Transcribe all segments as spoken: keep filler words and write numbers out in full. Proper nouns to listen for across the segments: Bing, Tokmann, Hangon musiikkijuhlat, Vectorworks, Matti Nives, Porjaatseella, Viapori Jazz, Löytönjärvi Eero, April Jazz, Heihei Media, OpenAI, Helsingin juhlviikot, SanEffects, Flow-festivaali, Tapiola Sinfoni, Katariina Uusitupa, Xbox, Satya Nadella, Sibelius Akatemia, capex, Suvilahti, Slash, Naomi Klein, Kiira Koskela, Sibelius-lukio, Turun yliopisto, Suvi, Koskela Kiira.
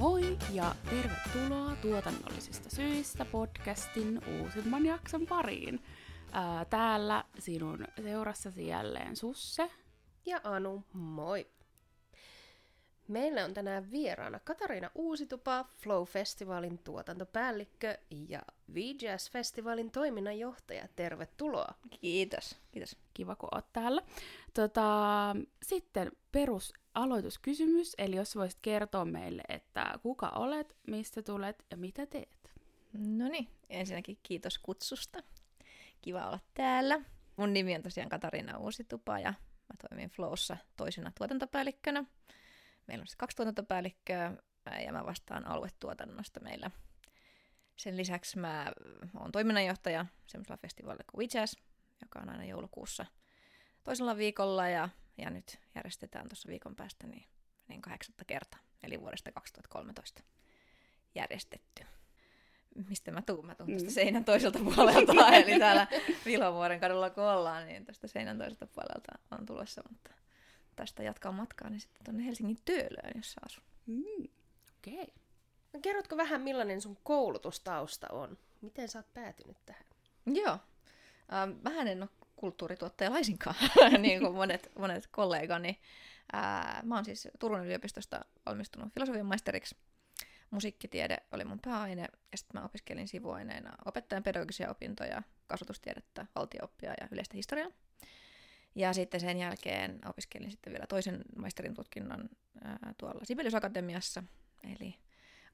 Moi ja tervetuloa tuotannollisista syistä podcastin uusimman jakson pariin. Ää, täällä sinun seurassasi jälleen Susse. Ja Anu, moi. Meillä on tänään vieraana Katariina Uusitupa, Flow-festivaalin tuotantopäällikkö ja We Jazz-festivaalin toiminnanjohtaja. Tervetuloa. Kiitos. Kiitos. Kiva, kun oot täällä. Tota, sitten perusaloituskysymys, eli jos voisit kertoa meille, että kuka olet, mistä tulet ja mitä teet. No niin, ensinnäkin kiitos kutsusta. Kiva olla täällä. Mun nimi on tosiaan Katariina Uusitupa ja mä toimin Flowssa toisena tuotantopäällikkönä. Meillä on siis kaksi tuotantopäällikköä ja mä vastaan aluetuotannosta meillä. Sen lisäksi mä oon toiminnanjohtaja semmoisella festivaalilla kuin We Jazz, joka on aina joulukuussa toisella viikolla ja, ja nyt järjestetään tuossa viikon päästä niin, niin kahdeksatta kertaa, eli vuodesta kaksituhattakolmetoista järjestetty. Mistä mä tuun? Mä tuun tästä seinän toiselta puolelta, eli täällä Vilovuoren kadulla kun ollaan, niin tästä seinän toiselta puolelta on tulossa, mutta tästä jatkaa matkaa, niin sitten tuonne Helsingin Töölöön, jossa asun. Mm, okei. Okay. No, kerrotko vähän, millainen sun koulutustausta on? Miten sä oot päätynyt tähän? Joo. Ähm, vähän en ole kulttuurituottaja laisinkaan, niin kuin monet, monet kollegani. Äh, mä oon siis Turun yliopistosta valmistunut filosofian maisteriksi. Musiikkitiede oli mun pääaine, ja sitten mä opiskelin sivuaineena opettajan pedagogisia opintoja, kasvatustiedettä, valtio-oppia ja yleistä historiaa. Ja sitten sen jälkeen opiskelin sitten vielä toisen maisterin tutkinnon ää, tuolla Sibelius Akatemiassa, eli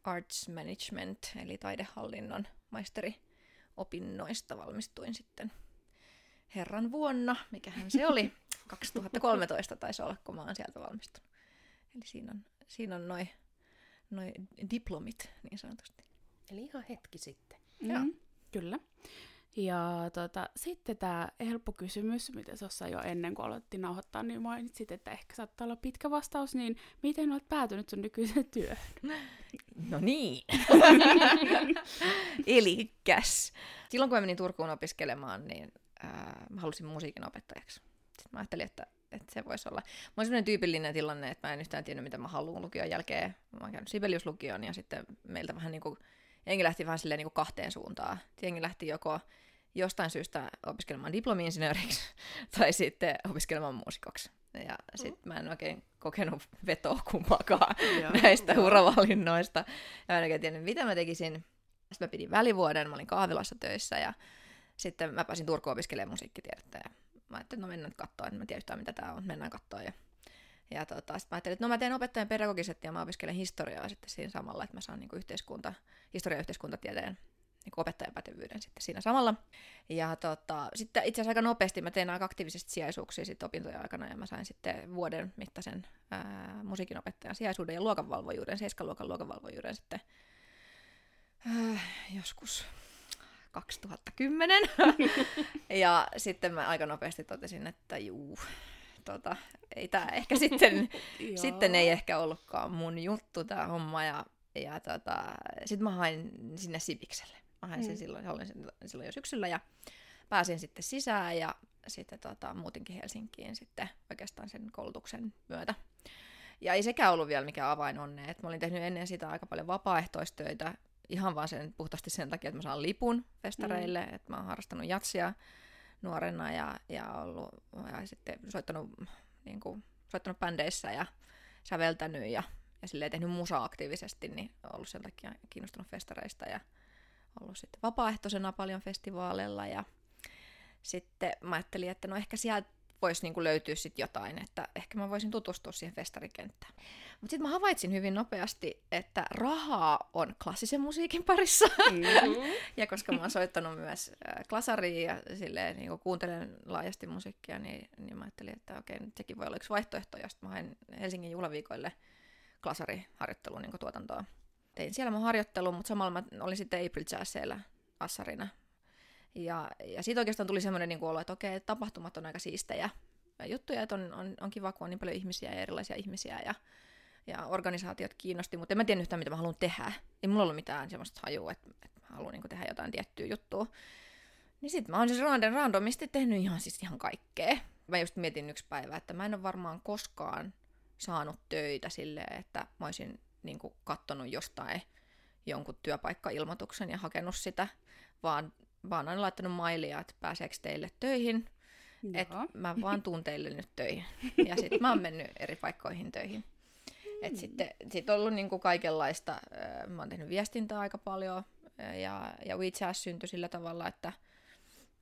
Arts Management, eli taidehallinnon maisteriopinnoista valmistuin sitten herran vuonna, mikähän se oli, kaksituhattakolmetoista taisi olla, kun mä oon sieltä valmistunut. Eli siinä on, siinä on noi, noi diplomit niin sanotusti. Eli ihan hetki sitten. Mm-hmm. Joo, kyllä. Ja tota, sitten tämä helppo kysymys, mitä Sossa jo ennen kuin aloitti nauhoittaa, niin mainitsit, että ehkä saattaa olla pitkä vastaus, niin miten olet päätynyt sun nykyiseen työhön? No niin! Elikäs! Silloin kun mä menin Turkuun opiskelemaan, niin ää, mä halusin musiikin opettajaksi. Sitten mä ajattelin, että, että se voisi olla. Mä olin sellainen tyypillinen tilanne, että mä en yhtään tiennyt, mitä mä haluan lukion jälkeen. Mä oon käynyt Sibelius-lukion ja sitten meiltä vähän niin kuin, jengi lähti vähän silleen niin kuin kahteen suuntaan. Jengi lähti joko jostain syystä opiskelemaan diplomi-insinööriksi tai sitten opiskelemaan muusikoksi. Ja sit mä en oikein kokenut vetoa kumpaakaan näistä joo. uravalinnoista. Ja mä en oikein tiennyt, mitä mä tekisin. Sitten mä pidin välivuoden, mä olin kahvilassa töissä ja sitten mä pääsin Turkuun opiskelemaan musiikkitiedettä. Ja mä ajattelin, että no mennään katsoa, en mä tiedä yhtään mitä tää on, mennään katsoa. Ja, ja tota, sit mä ajattelin, että no mä teen opettajan pedagogiset ja mä opiskelen historiaa sitten siinä samalla, että mä saan niinku yhteiskunta, historia- ja yhteiskuntatieteen niin opettajan pätevyyden sitten siinä samalla. Ja tota, sitten itse asiassa aika nopeasti mä tein aika aktiivisesti sijaisuuksia sitten opintojen aikana, ja mä sain sitten vuoden mittaisen ää, musiikinopettajan sijaisuuden ja luokanvalvojuuden, seiskaluokan luokanvalvojuuden sitten ää, joskus kaksituhattakymmenen. Ja sitten mä aika nopeasti totesin, että juu, tota, ei tää ehkä sitten, sitten ei ehkä ollutkaan mun juttu tää homma, ja, ja tota, sitten mä hain sinne Sibikselle. Mä hain sen mm. silloin, olin silloin jo syksyllä ja pääsin sitten sisään ja sitten tota, muutinkin Helsinkiin sitten oikeastaan sen koulutuksen myötä. Ja ei sekään ollut vielä mikään avain onne, että mä olin tehnyt ennen sitä aika paljon vapaaehtoistöitä ihan vaan sen, puhtaasti sen takia, että mä saan lipun festareille, mm. että mä oon harrastanut jatsia nuorena ja, ja, ollut, ja sitten soittanut, niin kuin, soittanut bändeissä ja säveltänyt ja, ja silleen tehnyt musaa aktiivisesti, niin ollut sen takia kiinnostunut festareista ja ollut sitten vapaaehtoisena paljon festivaaleilla ja sitten mä ajattelin, että no ehkä sieltä voisi niinku löytyä sitten jotain, että ehkä mä voisin tutustua siihen festarikenttään. Mutta sitten mä havaitsin hyvin nopeasti, että rahaa on klassisen musiikin parissa. Mm-hmm. Ja koska mä oon soittanut myös klasaria ja silleen niinku kuuntelen laajasti musiikkia, niin, niin mä ajattelin, että okei, nyt sekin voi olla yksi vaihtoehto. Ja sitten mä hain Helsingin juhlaviikoille klasariharjoitteluun niinku tuotantoa. Tein siellä mun harjoittelun, mutta samalla mä olin sitten April Jazzilla assarina. Ja, ja siitä oikeastaan tuli semmoinen niin kuin olo, että okei, tapahtumat on aika siistejä juttuja, että on, on, on kiva, kun on niin paljon ihmisiä ja erilaisia ihmisiä ja, ja organisaatiot kiinnosti, mutta en mä tiedä yhtään, mitä mä haluan tehdä. Ei mulla ollut mitään semmoista hajua, että, että mä haluan niin kuin tehdä jotain tiettyä juttua. Niin sit mä oon siis randomisti tehnyt ihan siis ihan kaikkea. Mä just mietin yksi päivä, että mä en ole varmaan koskaan saanut töitä silleen, että mä olisin niin kuin katsonut jostain jonkun työpaikkailmoituksen ja hakenut sitä, vaan, vaan aina laittanut mailia, että pääseekö teille töihin, että mä vaan tuun teille nyt töihin. Ja sitten mä oon mennyt eri paikkoihin töihin. Et mm. sitten sit on ollut niinku kaikenlaista, mä oon tehnyt viestintää aika paljon, ja, ja We Jazz syntyi sillä tavalla, että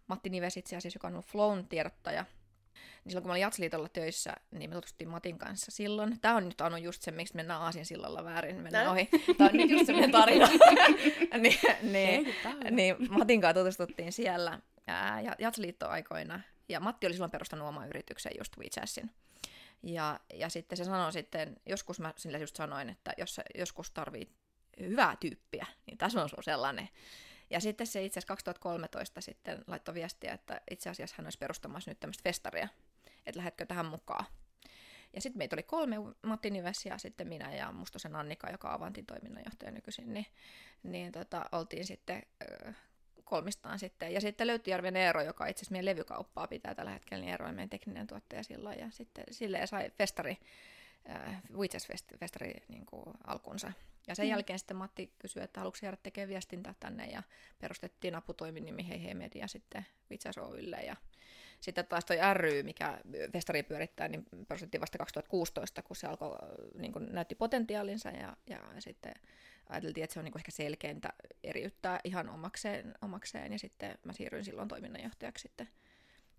Matti Nives itse asiassa, joka on ollut Flown tiedottaja, niin silloin kun mä olin Jazzliitolla töissä, niin me tutustuttiin Matin kanssa silloin. Tää on nyt on just se, miksi mennään Aasin sillalla väärin, mennään ohi. Tää on nyt just semmoinen tarina. niin, niin, niin Matin kanssa tutustuttiin siellä Jazzliitto aikoina, ja Matti oli silloin perustanut oman yrityksen just We Jazzin. Ja, ja sitten se sanoi sitten, joskus mä sillä just sanoin, että jos joskus tarvii hyvää tyyppiä, niin tässä on sun sellainen. Ja sitten se itse asiassa kaksituhattakolmetoista sitten laittoi viestiä, että itse asiassa hän olisi perustamassa nyt tämmöistä festaria, että lähetkö tähän mukaan. Ja sitten meitä oli kolme, Matti Nives ja sitten minä ja Mustosen Annika, joka on Avantin toiminnanjohtaja nykyisin, niin, niin tota, oltiin sitten äh, kolmistaan sitten. Ja sitten Löytönjärven Eero, joka itse asiassa meidän levykauppaa pitää tällä hetkellä, niin Eero on meidän tekninen tuottaja silloin. Ja sitten silleen sai festari, äh, We Jazz-festari niin kuin alkunsa. Ja sen mm. jälkeen sitten Matti kysyi, että haluatko jäädä tekemään viestintää tänne, ja perustettiin aputoiminimi Heihei Media sitten We Jazz Oy:lle, ja sitten taas toi ry, mikä festari pyörittää, niin perustettiin vasta kaksituhattakuusitoista, kun se alkoi, niin kun näytti potentiaalinsa, ja, ja sitten ajateltiin, että se on niin kuin ehkä selkeintä eriyttää ihan omakseen, omakseen, ja sitten mä siirryin silloin toiminnanjohtajaksi sitten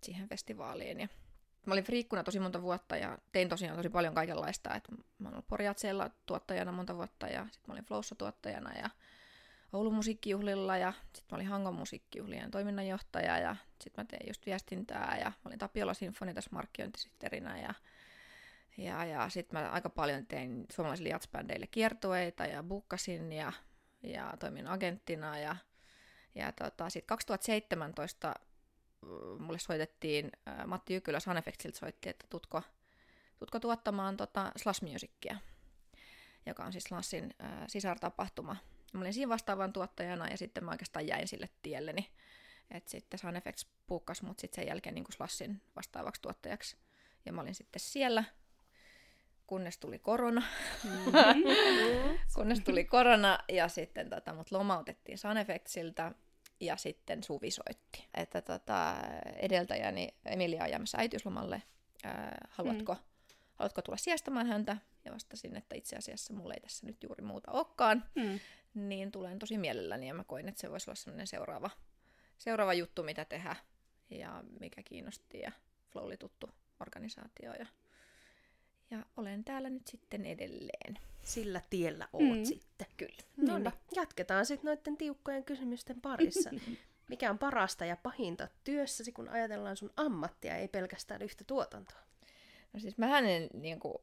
siihen festivaaliin, ja mä olin friikkuna tosi monta vuotta ja tein tosiaan tosi paljon kaikenlaista. Et mä oon ollut Porjaatseella tuottajana monta vuotta ja sitten mä olin Flowssa tuottajana ja Oulun musiikkijuhlilla ja sitten mä olin Hangon musiikkijuhlien toiminnanjohtaja ja sitten mä tein just viestintää ja mä olin Tapiola Sinfoni tässä markkiointisihteerinä ja, ja, ja sitten mä aika paljon tein suomalaisille jazzbändeille kiertueita ja bukkasin ja, ja toimin agenttina ja, ja tota, sitten kaksituhattaseitsemäntoista mulle soitettiin, Matti Jykylä SanEffectsiltä soitti, että tutko, tutko tuottamaan tota Slash Musicia, joka on siis Slashin äh, sisartapahtuma. Mä olin siinä vastaavan tuottajana ja sitten mä oikeastaan jäin sille tielleni. Et sitten SanEffects puukkasi mut sitten sen jälkeen niin kuin Slashin vastaavaksi tuottajaksi. Ja mä olin sitten siellä, kunnes tuli korona. Mm-hmm. kunnes tuli korona ja sitten tota, mut lomautettiin SanEffectsiltä. Ja sitten Suvi soitti, että tota, edeltäjäni Emilia on jäämässä äitiyslomalle, ää, haluatko, mm. haluatko tulla siestämään häntä? Ja vastasin, että itse asiassa mulla ei tässä nyt juuri muuta olekaan, mm. niin tulen tosi mielelläni ja mä koin, että se voisi olla sellainen seuraava, seuraava juttu, mitä tehdä ja mikä kiinnosti ja Flow oli tuttu organisaatio ja, ja olen täällä nyt sitten edelleen. Sillä tiellä oot mm. sitten. Kyllä. No niin, jatketaan sitten noiden tiukkojen kysymysten parissa. Mikä on parasta ja pahinta työssäsi, kun ajatellaan sun ammattia, ei pelkästään yhtä tuotantoa? No siis mähän en, niin kuin,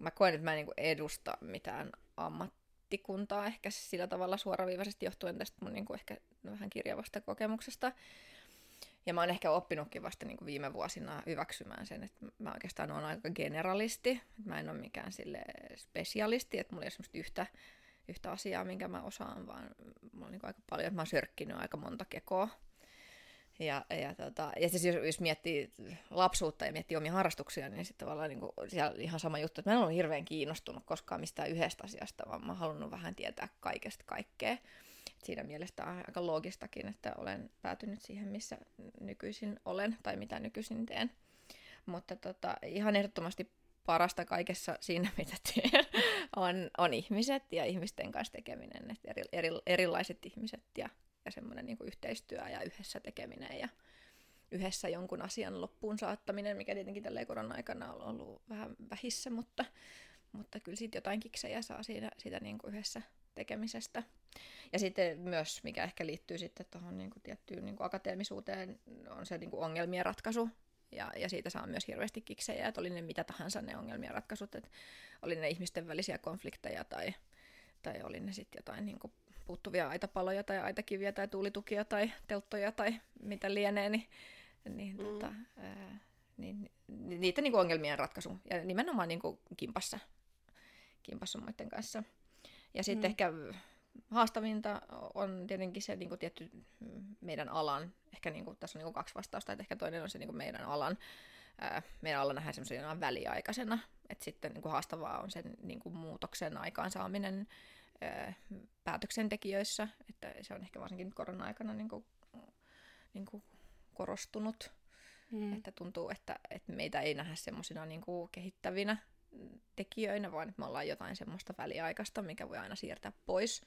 mä koen, että mä en niin kuin edusta mitään ammattikuntaa, ehkä sillä tavalla suoraviivaisesti johtuen tästä mun niin kuin ehkä vähän kirjavasta kokemuksesta. Ja mä oon ehkä oppinutkin vasta niin kuin viime vuosina hyväksymään sen, että mä oikeastaan oon aika generalisti. Mä en ole mikään sille spesialisti, että mulla ei ole semmoista yhtä, yhtä asiaa, minkä mä osaan, vaan mulla on niin kuin aika paljon, että mä oon sörkkinyt aika monta kekoa. Ja, ja, tota, ja siis jos, jos miettii lapsuutta ja miettii omia harrastuksia, niin sitten tavallaan niin kuin siellä ihan sama juttu, että mä en ole hirveän kiinnostunut koskaan mistään yhdestä asiasta, vaan mä oon halunnut vähän tietää kaikesta kaikkea. Siinä mielessä on aika loogistakin, että olen päätynyt siihen, missä nykyisin olen tai mitä nykyisin teen. Mutta tota, ihan ehdottomasti parasta kaikessa siinä, mitä teen, on, on ihmiset ja ihmisten kanssa tekeminen. Et eri, eri, erilaiset ihmiset ja, ja semmoinen niin kuin yhteistyö ja yhdessä tekeminen ja yhdessä jonkun asian loppuun saattaminen, mikä tietenkin tälleen korona-aikana on ollut vähän vähissä, mutta, mutta kyllä siitä jotain kiksejä saa siitä, siitä niin kuin yhdessä tekemisestä. Ja sitten myös, mikä ehkä liittyy sitten tuohon niin kuin tiettyyn niin kuin akateemisuuteen, on se niin kuin ongelmien ratkaisu. Ja, ja siitä saa myös hirveästi kiksejä, että oli ne mitä tahansa ne ongelmien ratkaisut. Että oli ne ihmisten välisiä konflikteja tai, tai oli ne sitten jotain niin kuin puuttuvia aitapaloja tai aitakiviä tai tuulitukia tai telttoja tai mitä lienee. Niin, niin, mm. tota, ää, niin, niitä niin kuin ongelmien ratkaisu. Ja nimenomaan niin kuin kimpassa, kimpassa muiden kanssa. Ja sitten mm. ehkä haastavinta on tietenkin se niin kuin tietty meidän alan, ehkä niin kuin, tässä on niin kuin kaksi vastausta, että ehkä toinen on se niin kuin meidän alan ää, meidän alla nähdään semmoisena väliaikaisena, että sitten niin kuin haastavaa on sen niin kuin muutoksen aikaansaaminen ää, päätöksentekijöissä, että se on ehkä varsinkin korona-aikana niin kuin, niin kuin korostunut, mm. että tuntuu, että, että meitä ei nähdä semmoisina niin kuin kehittävinä tekijöinä, vaan että me ollaan jotain semmoista väliaikaista, mikä voi aina siirtää pois.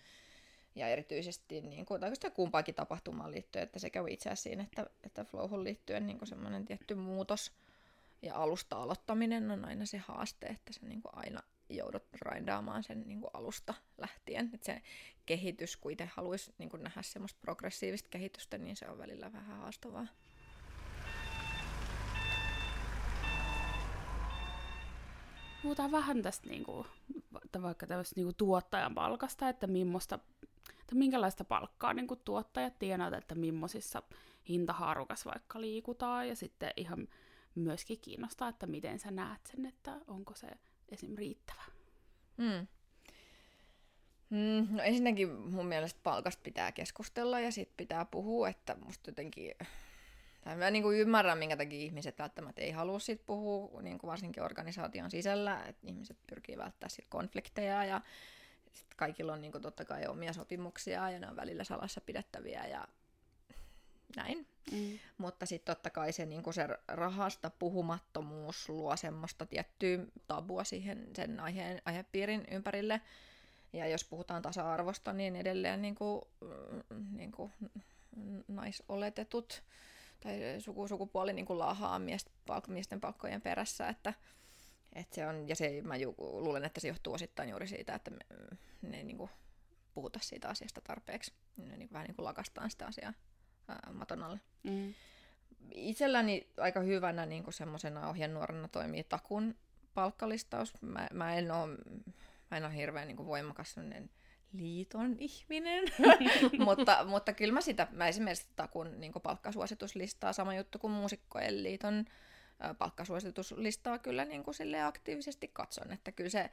Ja erityisesti niin kuin, oikeastaan kumpaakin tapahtumaan liittyen, että sekä We Jaziin että, että Flowhun liittyen niin semmoinen tietty muutos ja alusta aloittaminen on aina se haaste, että sä niin kuin aina joudut grindaamaan sen niin kuin alusta lähtien. Että se kehitys, kun itse haluaisi niin kuin nähdä semmoista progressiivista kehitystä, niin se on välillä vähän haastavaa. Puhutaan vähän tästä niin kuin, vaikka tämmöistä niin kuin tuottajan palkasta, että millaista että minkälaista palkkaa niin kuin tuottajat tienaat, että millaisissa hintahaarukassa vaikka liikutaan, ja sitten ihan myöskin kiinnostaa, että miten sä näet sen, että onko se esim. Riittävä. Mm. Mm, no ensinnäkin mun mielestä palkasta pitää keskustella, ja sit pitää puhua, että musta jotenkin... Mä niin kuin ymmärrän, minkä takia ihmiset välttämättä ei halua siitä puhua, niin kuin varsinkin organisaation sisällä, että ihmiset pyrkii välttämään siitä konflikteja, ja sitten kaikilla on niin kuin, totta kai omia sopimuksia ja ne on välillä salassa pidettäviä ja näin. Mm. Mutta sitten totta kai se, niin kuin se rahasta puhumattomuus luo semmoista tiettyä tabua siihen sen aiheen, aihepiirin ympärille. Ja jos puhutaan tasa-arvosta, niin edelleen niin kuin, niin kuin naisoletetut tai suku, sukupuoli niin kuin laahaa miesten palkkojen perässä, että Et se on, ja se, mä ju, luulen, että se johtuu osittain juuri siitä, että me, ne ei niin puhuta siitä asiasta tarpeeksi. Ne niin, vähän niin kuin lakastaan sitä asiaa ää, maton alle. Mm. Itselläni aika hyvänä niin semmoisena ohjenuorana toimii takun palkkalistaus. Mä, mä en ole, mä en ole hirveän niin voimakas liiton ihminen, mutta, mutta kyllä mä sitä, mä esimerkiksi takun niin palkkasuosituslistaa, sama juttu kuin muusikkojen liiton palkkasuosituslistaa kyllä niin kuin sille aktiivisesti katson, että kyllä se,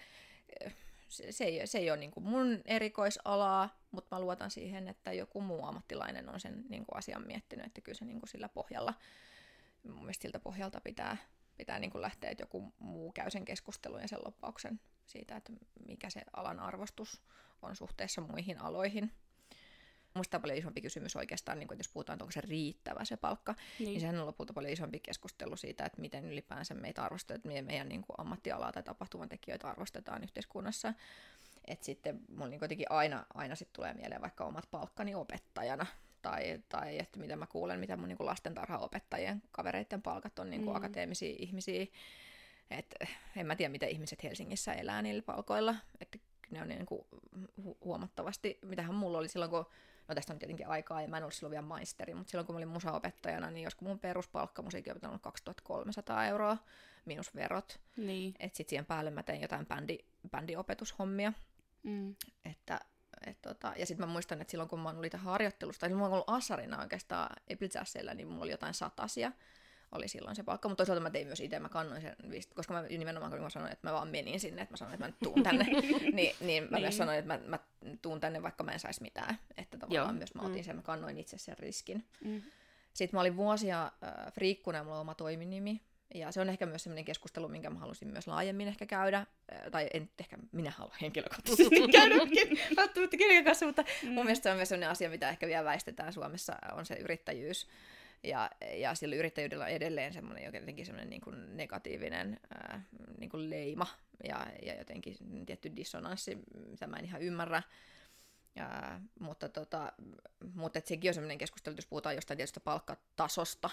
se, se, ei, se ei ole niin kuin mun erikoisalaa, mutta mä luotan siihen, että joku muu ammattilainen on sen niin kuin asian miettinyt, että kyllä se niin kuin sillä pohjalla, mun mielestä siltä pohjalta pitää, pitää niin kuin lähteä, että joku muu käy sen keskustelun ja sen loppauksen siitä, että mikä se alan arvostus on suhteessa muihin aloihin. Minusta on paljon isompi kysymys oikeastaan, niin kun, jos puhutaan, että onko se riittävä se palkka, niin, niin sehän on lopulta paljon isompi keskustelu siitä, että miten ylipäänsä meitä arvostetaan, että meidän, meidän niin kuin ammattialaa tai tapahtumantekijöitä arvostetaan yhteiskunnassa. Et sitten minulla niin kuitenkin aina, aina sit tulee mieleen vaikka omat palkkani opettajana, tai, tai että mitä mä kuulen, mitä mun niin kuin lastentarhaopettajien kavereiden palkat on niin kuin mm. akateemisia ihmisiä. Et en mä tiedä, miten ihmiset Helsingissä elää niillä palkoilla. Et ne on niin kuin huomattavasti, mitähän mulla oli silloin, kun no tästä on tietenkin aikaa, ja mä en ollut silloin vielä maisteri, mutta silloin kun mä olin musaopettajana, niin joskus mun peruspalkka musiikinopettajana on ollut kaksituhattakolmesataa euroa, miinus verot. Niin. Että sitten siihen päälle mä tein jotain bändi, bändiopetushommia. Mm. Että, et tota, ja sitten mä muistan, että silloin kun mä olin harjoittelussa, tai silloin mä olin assarina oikeastaan April Jazzilla, niin mulla oli jotain satasia, oli silloin se palkka, mutta toisaalta mä tein myös itse, mä kannoin sen, koska mä nimenomaan kun mä sanoin, että mä vaan menin sinne, että mä sanoin, että mä nyt tuun tänne, niin, niin mä niin. myös sanoin, että mä, mä tuun tänne, vaikka mä en saisi mitään, että tavallaan Joo. myös mä otin mm. sen, mä kannoin itse sen riskin. Mm. Sitten mä olin vuosia äh, friikkuna, mulla on oma toiminimi, ja se on ehkä myös semmoinen keskustelu, minkä mä halusin myös laajemmin ehkä käydä, tai en ehkä minä halua henkilökohtaisesti käydä välttämättä kenenkään kanssa, mutta mm. mun mielestä se on myös semmoinen asia, mitä ehkä vielä väistetään Suomessa, on se yrittäjyys. Ja, ja sillä yrittäjyydellä on edelleen semmoinen jotenkin semmoinen niin kuin negatiivinen ää, niin kuin leima ja, ja jotenkin tietty dissonanssi, mitä mä en ihan ymmärrä. Ää, mutta tota, mutta et sekin on semmoinen keskustelu, jos puhutaan jostain tietystä palkkatasosta,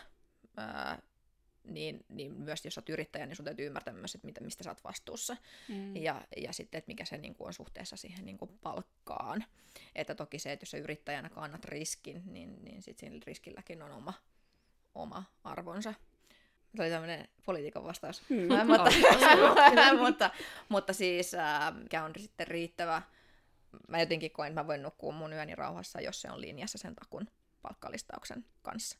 ää, niin, niin myös jos olet yrittäjä, niin sun täytyy ymmärtää myös, että mitä, mistä sä oot vastuussa. Mm. Ja, ja sitten, että mikä se niin kuin on suhteessa siihen niin kuin palkkaan. Että toki se, että jos sä yrittäjänä kannat riskin, niin, niin sitten siinä riskilläkin on oma oma arvonsa. Se oli tämmöinen politiikan vastaus. Mm. mutta, mutta, mutta siis, äh, mikä on sitten riittävä, mä jotenkin koen, että mä voin nukkua mun yöni rauhassa, jos se on linjassa sen takun palkkalistauksen kanssa.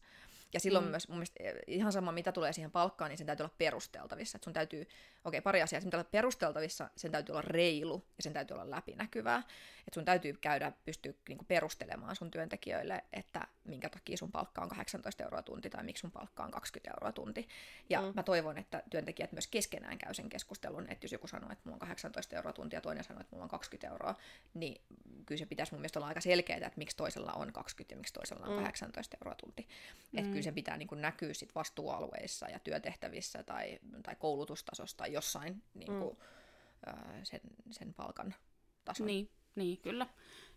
Ja silloin mm. myös mun mielestä ihan sama, mitä tulee siihen palkkaan, niin sen täytyy olla perusteltavissa. Et sun täytyy, okei, okay, pari asiaa, sen täytyy olla perusteltavissa, sen täytyy olla reilu ja sen täytyy olla läpinäkyvää. Et sun täytyy käydä, pystyä niinku perustelemaan sun työntekijöille, että minkä takia sun palkka on kahdeksantoista euroa tunti tai miksi sun palkka on kaksikymmentä euroa tunti. Ja mm. mä toivon, että työntekijät myös keskenään käy sen keskustelun, että jos joku sanoo, että mulla on kahdeksantoista euroa tunti ja toinen sanoo, että mulla on kaksikymmentä euroa, niin kyllä se pitäisi mun mielestä olla aika selkeää, että miksi toisella on kaksikymmentä ja miksi toisella on kahdeksantoista euroa tunti. Että mm. kyllä se pitää niin kuin näkyä sit vastuualueissa ja työtehtävissä tai, tai koulutustasossa tai jossain niin kuin, mm. ää, sen, sen palkan tason. Niin, niin kyllä.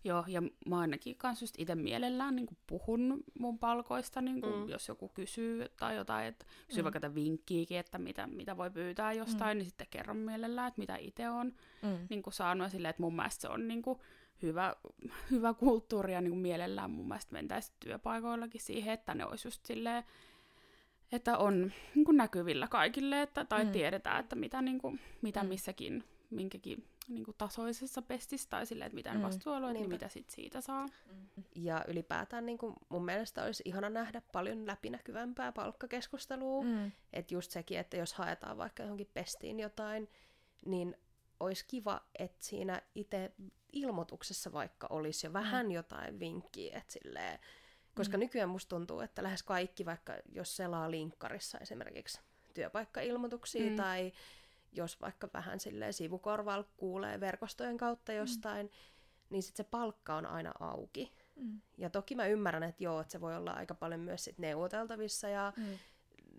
Joo, ja mä ainakin kans just ite mielellään niin kuin puhun mun palkoista, niin kuin, mm. jos joku kysyy tai jotain, että kysyy mm. vaikka tämän vinkkiäkin, että mitä, mitä voi pyytää jostain, mm. niin sitten kerron mielellään, että mitä ite on mm. niin kuin saanut ja silleen, että mun mielestä se on niin kuin hyvä, hyvä kulttuuri ja niin kuin mielellään mun mielestä mentäisi työpaikoillakin siihen, että ne olisi just silleen, että on niin kuin näkyvillä kaikille, että, tai mm. tiedetään, että mitä, niin kuin, mitä mm. missäkin, minkäkin niin kuin tasoisessa pestissä tai silleen, että mitä mm. vastuualueet, niin mitä sit siitä saa. Ja ylipäätään niin kuin mun mielestä olisi ihana nähdä paljon läpinäkyvämpää palkkakeskustelua, mm. että just sekin, että jos haetaan vaikka johonkin pestiin jotain, niin olisi kiva, että siinä itse ilmoituksessa vaikka olisi jo vähän mm. jotain vinkkiä, että silleen, koska mm. nykyään musta tuntuu, että lähes kaikki, vaikka jos selaa linkkarissa esimerkiksi työpaikkailmoituksia mm. tai jos vaikka vähän silleen sivukorvalla kuulee verkostojen kautta jostain, mm. niin sitten se palkka on aina auki. Mm. Ja toki mä ymmärrän, että joo, että se voi olla aika paljon myös sit neuvoteltavissa ja mm.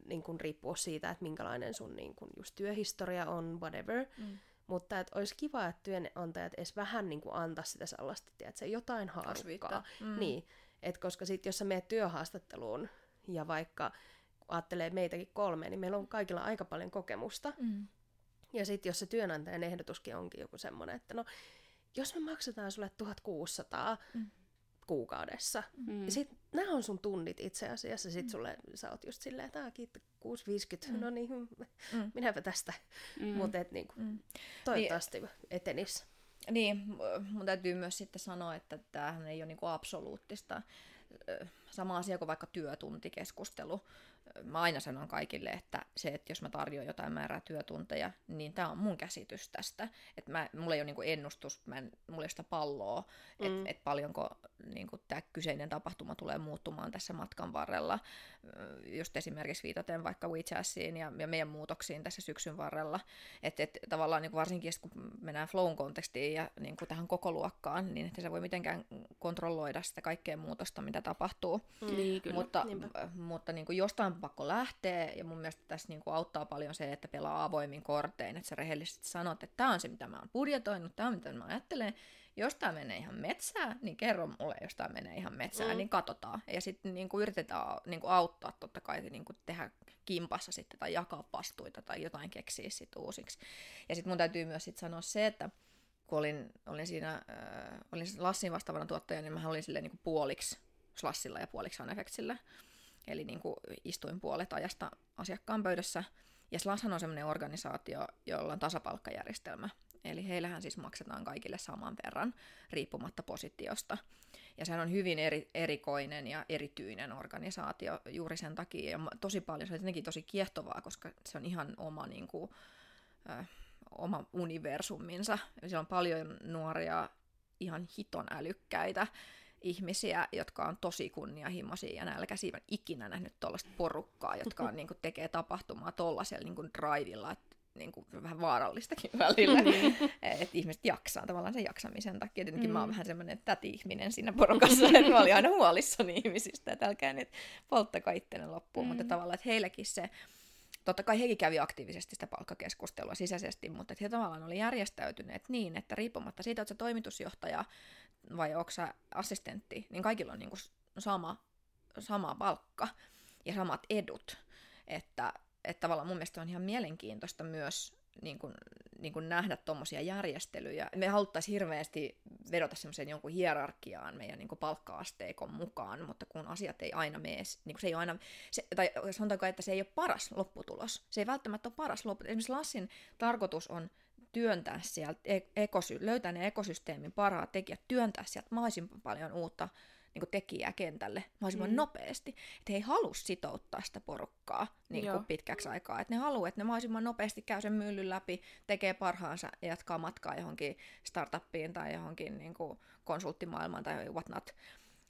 niin kun riippuu siitä, että minkälainen sun niin kun just työhistoria on, whatever. Mm. Mutta et olisi kiva, että työnantajat edes vähän niin kuin antaisi sitä sellaista, tiedätkö, jotain haarukkaa. Mm. Niin, et koska sitten jos sä meet työhaastatteluun ja vaikka ajattelee meitäkin kolmea, niin meillä on kaikilla aika paljon kokemusta. Mm. Ja sitten jos se työnantajan ehdotuskin onkin joku semmoinen, että no, jos me maksetaan sulle tuhatkuusisataa mm. kuukaudessa, mm. ja sitten nämä on sun tunnit itse asiassa, sitten mm. sulle sä oot just silleen, että kuusi viisikymmentä, mm. no niin, mm. minäpä tästä, mm. mutta et niinku, mm. toivottavasti niin, etenisi. Niin, mun täytyy myös sitten sanoa, että tämähän ei ole niinku absoluuttista. Sama asia kuin vaikka työtuntikeskustelu. Mä aina sanon kaikille, että se, että jos mä tarjoan jotain määrää työtunteja, niin tää on mun käsitys tästä. Et mä, mulla ei ole niinku ennustus, mä en, mulla ei ole sitä palloa, että mm. et paljonko niinku tää kyseinen tapahtuma tulee muuttumaan tässä matkan varrella. Just esimerkiksi viitaten vaikka We Jazziin ja, ja meidän muutoksiin tässä syksyn varrella. Että et, tavallaan niinku varsinkin, kun mennään flown kontekstiin ja niinku tähän koko luokkaan, niin ettei se voi mitenkään kontrolloida sitä kaikkea muutosta, mitä tapahtuu. Niin, kyllä. Mutta, mutta niin kuin jostain pakko lähteä, ja mun mielestä tässä niin kuin auttaa paljon se, että pelaa avoimin kortein, että sä rehellisesti sanot, että tämä on se, mitä mä oon budjetoinut, tämä on mitä mä ajattelen. Jos tämä menee ihan metsään, niin kerro mulle, jos tämä menee ihan metsään, mm. niin katsotaan. Ja sitten niin kuin yritetään niin kuin auttaa totta kai, niin kuin tehdä kimpassa sitten, tai jakaa vastuita, tai jotain keksiä sitten uusiksi. Ja sitten mun täytyy myös sit sanoa se, että kun olin, olin siinä, äh, olin Lassin vastaavana tuottajana, niin mä olin silleen niin kuin puoliksi Slashilla ja puoliksi SanEffectsillä. Eli niin kuin istuin puolet ajasta asiakkaan pöydässä. Ja Slashhan on semmoinen organisaatio, jolla on tasapalkkajärjestelmä. Eli heillähän siis maksetaan kaikille saman verran, riippumatta positiosta. Ja sehän on hyvin eri, erikoinen ja erityinen organisaatio juuri sen takia. Ja tosi paljon, se on jotenkin tosi kiehtovaa, koska se on ihan oma niin kuin, äh, oma universuminsa. Siellä on paljon nuoria, ihan hiton älykkäitä ihmisiä, jotka on tosi kunnianhimoisia ja nälkäisiä. Mä en ikinä nähnyt tuollaista porukkaa, jotka on, niin kuin, tekee tapahtumaa tuollaisella niin kuin drivilla, että niin kuin, vähän vaarallistakin välillä. Että ihmiset jaksaa tavallaan sen jaksamisen takia. Tietenkin mm. mä oon vähän semmoinen täti-ihminen siinä porukassa, että mä olin aina huolissani ihmisistä, että älkää nyt polttakaa itseänne loppuun. Mm. Mutta tavallaan, että heilläkin se, totta kai hekin kävi aktiivisesti sitä palkkakeskustelua sisäisesti, mutta että he tavallaan oli järjestäytyneet niin, että riippumatta siitä, että sä toimitusjohtaja vai onko sä assistentti, niin kaikilla on niinku sama, sama palkka ja samat edut. Että, että tavallaan mun mielestä on ihan mielenkiintoista myös niin kun, niin kun nähdä tommosia järjestelyjä. Me haluttaisiin hirveästi vedota semmoiseen jonkun hierarkiaan meidän niin kun palkka-asteikon mukaan, mutta kun asiat ei aina mene, niin se ei ole aina, se, tai sanotaanko, että se ei ole paras lopputulos. Se ei välttämättä ole paras lopputulos. Esimerkiksi Lassin tarkoitus on työntää sieltä, ekosy- löytää ne ekosysteemin parhaat tekijät, työntää sieltä mahdollisimman paljon uutta niinku tekijää kentälle mahdollisimman mm. nopeasti. Että he ei halua sitouttaa sitä porukkaa niinku pitkäksi aikaa. Että ne haluaa, että ne mahdollisimman nopeasti käy sen myllyn läpi, tekee parhaansa ja jatkaa matkaa johonkin startuppiin tai johonkin niinku konsulttimaailmaan tai what not.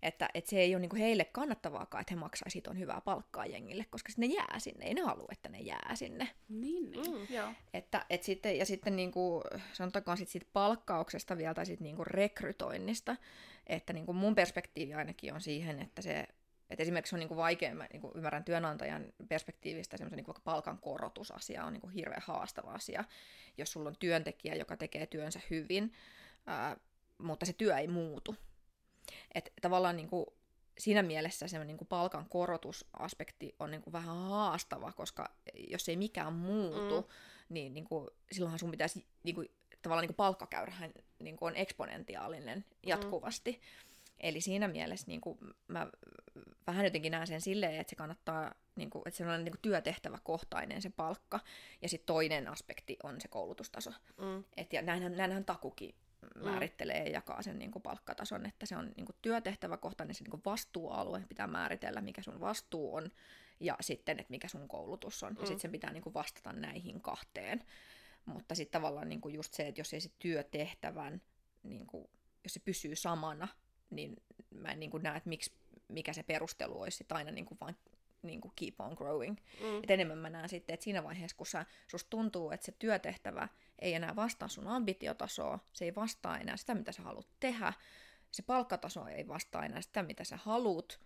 Että et se ei ole niinku heille kannattavaakaan, että he maksaisivat siitä on hyvää palkkaa jengille, koska sitten ne jää sinne. Ei ne halua, että ne jää sinne. Niin, niin. Mm. Joo. Että, et sitten, ja sitten niinku, sanotaanko sit siitä palkkauksesta vielä tai sit niinku rekrytoinnista, että niinku mun perspektiivi ainakin on siihen, että se, et esimerkiksi on niinku vaikea, mä niinku ymmärrän työnantajan perspektiivistä semmoisen niinku vaikka palkankorotusasia on niinku hirveän haastava asia, jos sulla on työntekijä, joka tekee työnsä hyvin, ää, mutta se työ ei muutu. Että tavallaan niin kuin siinä mielessä se niin kuin palkan korotusaspekti on niin kuin vähän haastava, koska jos ei mikään muutu, mm. niin, niin kuin, silloinhan sun pitäisi, niin kuin, tavallaan niin kuin palkkakäyrähän niin kuin on eksponentiaalinen jatkuvasti. Mm. Eli siinä mielessä niin kuin, mä vähän jotenkin näen sen silleen, että se kannattaa, niin kuin, että se on niin kuin työtehtäväkohtainen se palkka, ja sitten toinen aspekti on se koulutustaso. Mm. Et, ja näinhän, näinhän takukin määrittelee ja jakaa sen niin kuin palkkatason, että se on niin kuin työtehtäväkohtainen, se niin kuin vastuualue pitää määritellä, mikä sun vastuu on, ja sitten, että mikä sun koulutus on. Mm. Ja sitten sen pitää niin kuin vastata näihin kahteen. Mutta sitten tavallaan niin kuin just se, että jos ei se työtehtävän, niin kuin, jos se pysyy samana, niin mä en niin kuin näe, että miksi, mikä se perustelu olisi sit aina niin kuin vaan niin kuin keep on growing. Mm. Et enemmän mä näen sitten, että siinä vaiheessa, kun sä, susta tuntuu, että se työtehtävä ei enää vastaa sun ambitiotasoa, se ei vastaa enää sitä, mitä sä haluat tehdä, se palkkataso ei vastaa enää sitä, mitä sä haluat,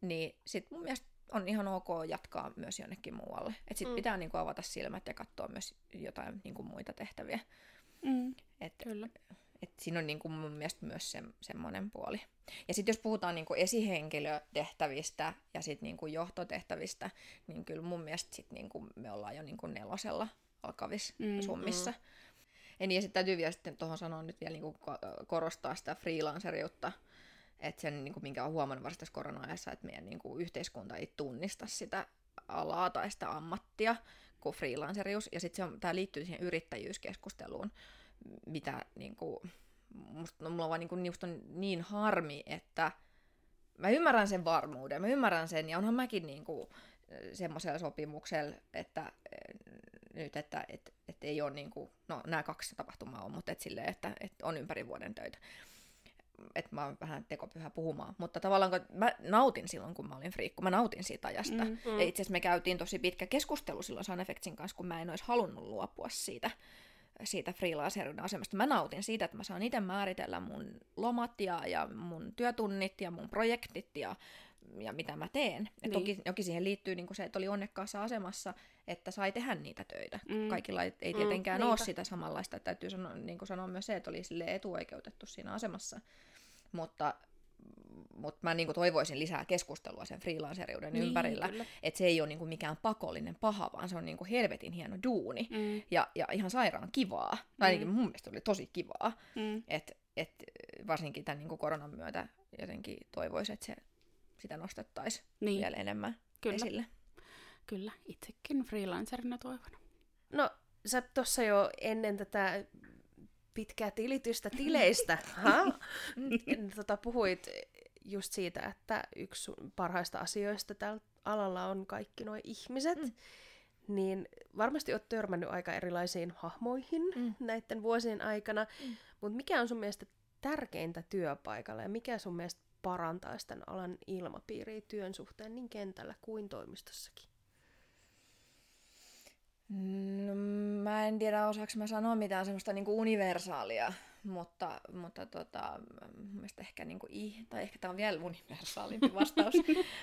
niin sit mun mielestä on ihan ok jatkaa myös jonnekin muualle. Et sit mm. pitää niinku avata silmät ja katsoa myös jotain niinku muita tehtäviä. Mm. Et, Kyllä. Et siinä on niinku mun mielestä myös se, semmoinen puoli. Ja sitten jos puhutaan niinku esihenkilötehtävistä ja sit niinku johtotehtävistä, niin kyllä mun mielestä sit niinku me ollaan jo niinku nelosella alkavissa mm, summissa. Mm. Ja, niin, ja sitten täytyy vielä sitten tuohon sanoa nyt vielä niinku korostaa sitä freelanceriutta, että sen niinku, minkä on huomannut varsin tässä korona-ajassa, että meidän niinku yhteiskunta ei tunnista sitä alaa tai sitä ammattia kuin freelancerius. Ja sitten tämä liittyy siihen yrittäjyyskeskusteluun, mitä niinku, musta, no, mulla on vaan niinku, on niin harmi, että mä ymmärrän sen varmuuden, mä ymmärrän sen, ja onhan mäkin niinku semmoisella sopimuksella, että nyt, että et, et ei ole niin kuin, no nämä kaksi tapahtumaa on, mutta et silleen, että et on ympäri vuoden töitä. Että mä oon vähän tekopyhä puhumaan. Mutta tavallaan kun mä nautin silloin, kun mä olin friikku, mä nautin siitä ajasta. Mm-hmm. Ja itse asiassa me käytiin tosi pitkä keskustelu silloin SanEffectsin kanssa, kun mä en olisi halunnut luopua siitä, siitä freelancerin asemasta. Mä nautin siitä, että mä saan itse määritellä mun lomat ja, ja mun työtunnit ja mun projektit ja ja mitä mä teen. Niin. Toki, toki siihen liittyy niin se, että oli onnekkaassa asemassa, että sai tehdä niitä töitä. Mm. Kaikilla ei tietenkään mm, ole sitä samanlaista. Täytyy sanoa, niin kuin sanoa myös se, että oli etuoikeutettu siinä asemassa. Mutta, mutta mä niin kuin toivoisin lisää keskustelua sen freelanceriuden niin, ympärillä. Kyllä. Että se ei ole niin kuin mikään pakollinen paha, vaan se on niin kuin helvetin hieno duuni. Mm. Ja, ja ihan sairaan kivaa. Mm. Tai mun mielestä oli tosi kivaa. Mm. Et, et varsinkin tämän niin kuin koronan myötä jotenkin toivoisin, että se sitä nostettaisiin niin vielä enemmän Kyllä. esille. Kyllä, itsekin freelancerina toivon. No, sä tuossa jo ennen tätä pitkää tilitystä tileistä ha? tota, puhuit just siitä, että yksi parhaista asioista tällä alalla on kaikki nuo ihmiset. Mm. Niin varmasti oot törmännyt aika erilaisiin hahmoihin mm. näiden vuosien aikana. Mm. Mutta mikä on sun mielestä tärkeintä työpaikalla ja mikä sun mielestä parantaa tämän alan ilmapiiriä työn suhteen niin kentällä kuin toimistossakin? No, mä en tiedä, osaanko mä sanoa mitään semmoista niinku universaalia, mutta, mutta tota, mielestäni ehkä, niinku, tai ehkä tämä on vielä universaalimpi vastaus,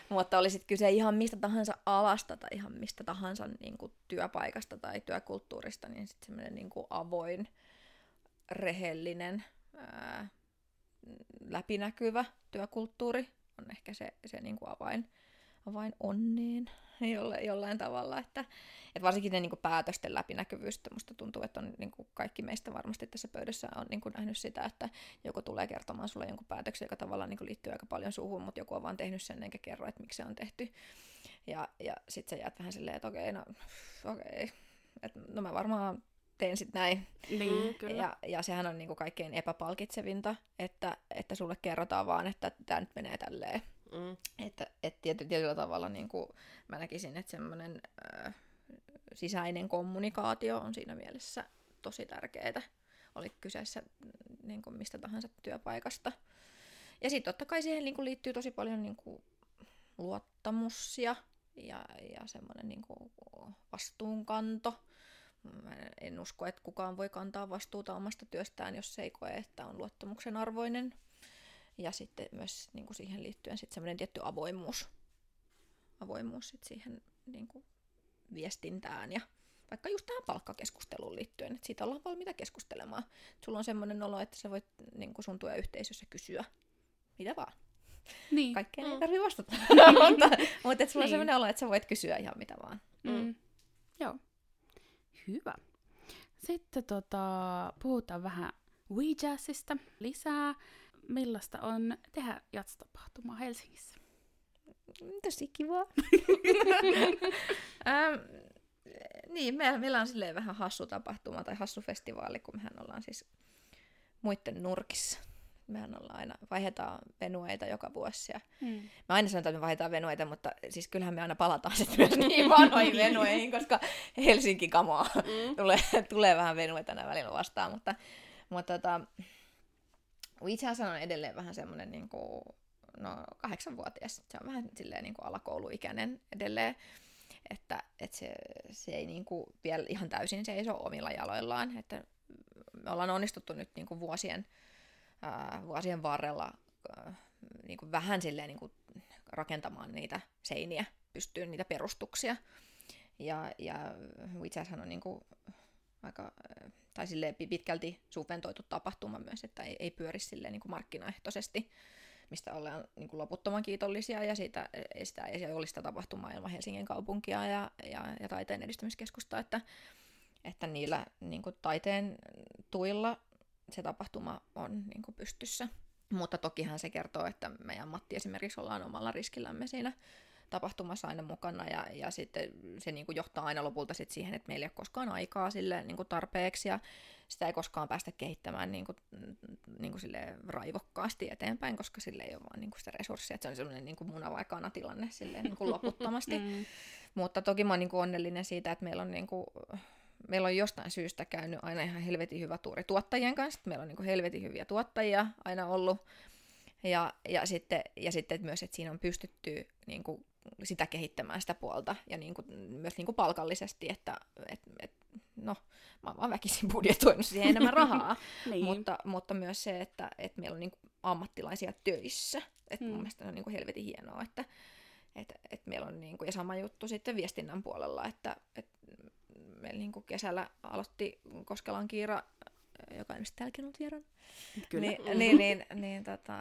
mutta oli sitten kyse ihan mistä tahansa alasta tai ihan mistä tahansa niinku, työpaikasta tai työkulttuurista, niin sitten semmoinen niinku, avoin, rehellinen, ää, läpinäkyvä työkulttuuri on ehkä se, se niin kuin avain, avain onneen jollain tavalla. Että, että varsinkin ne niin kuin päätösten läpinäkyvyys, musta tuntuu, että on, niin kuin kaikki meistä varmasti tässä pöydässä on niin kuin nähnyt sitä, että joku tulee kertomaan sulle jonkun päätöksen, joka tavallaan niin kuin liittyy aika paljon suuhun, mutta joku on vaan tehnyt sen enkä kerro, että miksi se on tehty. Ja, ja sit sä jäät vähän silleen, että okei, no okei, että no mä varmaan teen sit näin. Niin, kyllä. Ja, ja sehän on niinku kaikkein epäpalkitsevinta, että, että sulle kerrotaan vaan, että tämä nyt menee tälleen. Mm. Että et tiety, tietyllä tavalla niinku, mä näkisin, että semmoinen äh, sisäinen kommunikaatio on siinä mielessä tosi tärkeää. Oli kyseessä niinku, mistä tahansa työpaikasta. Ja sitten totta kai siihen niinku, liittyy tosi paljon niinku, luottamus ja, ja, ja semmoinen niinku, vastuunkanto. Mä en usko, että kukaan voi kantaa vastuuta omasta työstään, jos se ei koe, että on luottamuksen arvoinen. Ja sitten myös niin kuin siihen liittyen sitten semmoinen tietty avoimuus. Avoimuus sitten siihen niin kuin viestintään ja vaikka just tähän palkkakeskusteluun liittyen, että siitä ollaan valmiita keskustelemaan. Sulla on semmoinen olo, että sä voit niin kuin sun työyhteisössä kysyä mitä vaan. Niin. Kaikkeen mm. ei tarvitse vastata. mutta mutta sulla on niin. semmoinen olo, että sä voit kysyä ihan mitä vaan. Mm. Joo. Hyvä. Sitten tota, puhutaan vähän We Jazzista lisää. Millaista on tehdä jazz-tapahtumaa Helsingissä? Tosi kivaa. ähm, niin, meillä, meillä on silleen vähän hassu tapahtuma tai hassu festivaali, kun mehän ollaan siis muitten nurkissa. Mehän ollaan aina, vaihdetaan venueita joka vuosi. Ja mm. Mä aina sanon, että me vaihdetaan venueita, mutta siis kyllähän me aina palataan sitten myös niin vanhoihin venueihin, koska Helsinki kamaa. Mm. tulee, tulee vähän venueita aina välillä vastaan, mutta... mutta tota, itse asiassa on edelleen vähän semmoinen niin kuin, no, kahdeksanvuotias, se on vähän silleen niin kuin alakouluikäinen edelleen, että, että se, se ei niin kuin vielä ihan täysin seiso omilla jaloillaan, että me ollaan onnistuttu nyt niin kuin vuosien, ää, vuosien varrella ää, niin kuin vähän silleen niin kuin rakentamaan niitä seiniä, pystyyn niitä perustuksia, ja, ja itse asiassa on niin kuin aika... tai silleen pitkälti subventoitu tapahtuma myös, että ei, ei pyöri silleen niin kuin markkinaehtoisesti, mistä ollaan niin kuin loputtoman kiitollisia, ja siitä, sitä ei olisi sitä tapahtumaa ilman Helsingin kaupunkia ja, ja, ja taiteen edistämiskeskusta, että, että niillä niin kuin taiteen tuilla se tapahtuma on niin kuin pystyssä. Mutta tokihan se kertoo, että me ja Matti esimerkiksi ollaan omalla riskillämme siinä tapahtumassa aina mukana, ja, ja sitten se niin kuin johtaa aina lopulta sit siihen, että meillä ei ole koskaan aikaa sille niin kuin tarpeeksi, ja sitä ei koskaan päästä kehittämään niin kuin, niin kuin sille raivokkaasti eteenpäin, koska sille ei ole vaan niin kuin sitä resurssia, että se on sellainen niin kuin muna vai kana tilanne silleen, niin kuin loputtomasti. mm. Mutta toki mä oon niin kuin onnellinen siitä, että meillä on, niin kuin, meillä on jostain syystä käynyt aina ihan helvetin hyvä tuuri tuottajien kanssa, meillä on niin kuin helvetin hyviä tuottajia aina ollut, ja, ja, sitten, ja sitten myös, että siinä on pystytty niin kuin sitä kehittämään sitä puolta ja niin kuin, myös niin kuin palkallisesti, että et, et, no, mä oon vaan väkisin budjetoinut siihen enemmän rahaa, niin. mutta, mutta myös se, että et meillä on niin kuin ammattilaisia töissä. Et mm. mun mielestä se on niin kuin helvetin hienoa, että et, et meillä on niin kuin, ja sama juttu sitten viestinnän puolella, että et meillä niin kuin kesällä aloitti Koskelan Kiira, joka on täälläkin ollut vieraan. Kyllä. Niin, niin, niin, niin tota...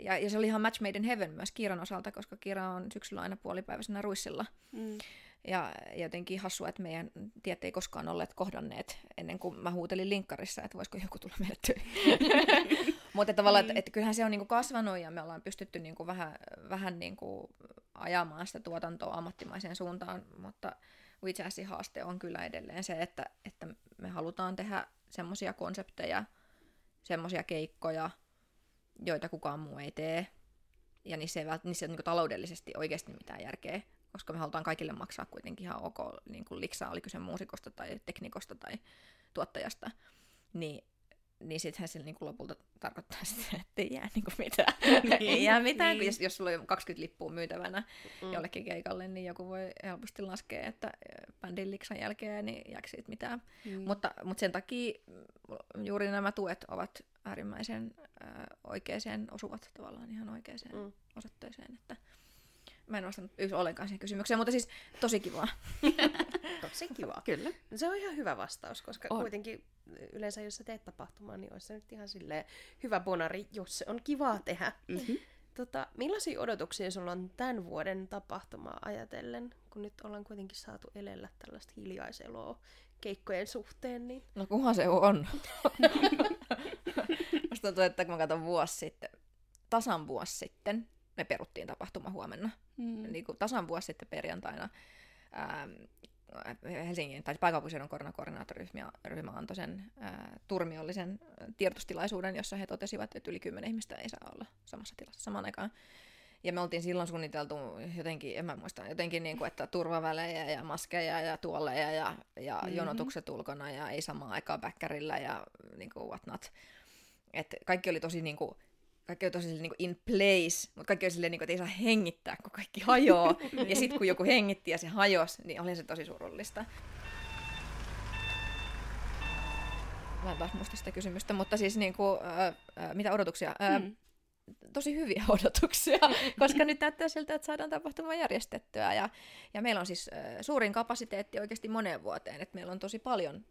Ja, ja se oli ihan match made in heaven myös Kiiran osalta, koska Kiira on syksyllä aina puolipäiväisenä Ruissilla. Mm. Ja, ja jotenkin hassua, että meidän tiet ei koskaan olleet kohdanneet ennen kuin mä huutelin linkkarissa, että voisiko joku tulla meille töihin. Mutta tavallaan, että et kyllähän se on niinku kasvanut ja me ollaan pystytty niinku vähän, vähän niinku ajamaan sitä tuotantoa ammattimaiseen suuntaan, mutta We Jazzin haaste on kyllä edelleen se, että, että me halutaan tehdä semmoisia konsepteja, semmoisia keikkoja, joita kukaan muu ei tee, ja niissä ei, vält- niissä ei niinku taloudellisesti oikeasti mitään järkeä, koska me halutaan kaikille maksaa kuitenkin ihan ok niinku liksaa, oli kyse muusikosta tai teknikosta tai tuottajasta, niin, niin sittenhän se niinku lopulta tarkoittaa sitä, että ei jää niinku mitään. Niin, ei jää mitään, niin. Jos, jos sulla on kaksikymmentä lippua myytävänä mm. jollekin keikalle, niin joku voi helposti laskea, että bändin liksan jälkeen niin jääkö siitä mitään. Mm. Mutta, mutta sen takia juuri nämä tuet ovat äärimmäisen äh, oikeaan osuvat tavallaan ihan oikeaan mm. osoitteeseen, että mä en vastannut yksi ollenkaan siihen kysymykseen, mutta siis tosi kivaa. Tosi kivaa. Kyllä. Se on ihan hyvä vastaus, koska on. Kuitenkin yleensä jos sä teet tapahtumaa, niin olisi se nyt ihan silleen hyvä bonari, jos se on kivaa tehdä. Mm-hmm. Tota, millaisia odotuksia sulla on tämän vuoden tapahtumaa ajatellen, kun nyt ollaan kuitenkin saatu elellä tällaista hiljaiseloa keikkojen suhteen? Niin... No kunhan se on. Musta tuntuu, että kun mä katson vuosi sitten, tasan vuosi sitten, me peruttiin tapahtuma huomenna. Mm. Niin kuin tasan vuosi sitten perjantaina ää, Helsingin tai pääkaupunkiseudun koronakoordinaattoryhmä antoi sen ää, turmiollisen tiedotustilaisuuden, jossa he totesivat, että yli kymmenen ihmistä ei saa olla samassa tilassa samaan aikaan. Ja me oltiin silloin suunniteltu jotenkin, en mä muista, jotenkin niin kuin, että turvavälejä ja maskeja ja tuoleja ja, ja mm-hmm. jonotukset ulkona ja ei samaan aikaan bäkkärillä ja niin kuin what not. Et kaikki oli tosi niin kuin, kaikki oli tosi niin kuin in place, mutta kaikki oli silleen, niin kuin, että ei saa hengittää, kun kaikki hajoaa. Ja sitten kun joku hengitti ja se hajosi, niin oli se tosi surullista. Mä en taas muista sitä kysymystä, mutta siis niin kuin, äh, äh, mitä odotuksia? Äh, mm. Tosi hyviä odotuksia, koska nyt näyttää siltä, että saadaan tapahtuma järjestettyä. Ja, ja meillä on siis äh, suurin kapasiteetti oikeasti moneen vuoteen, että meillä on tosi paljon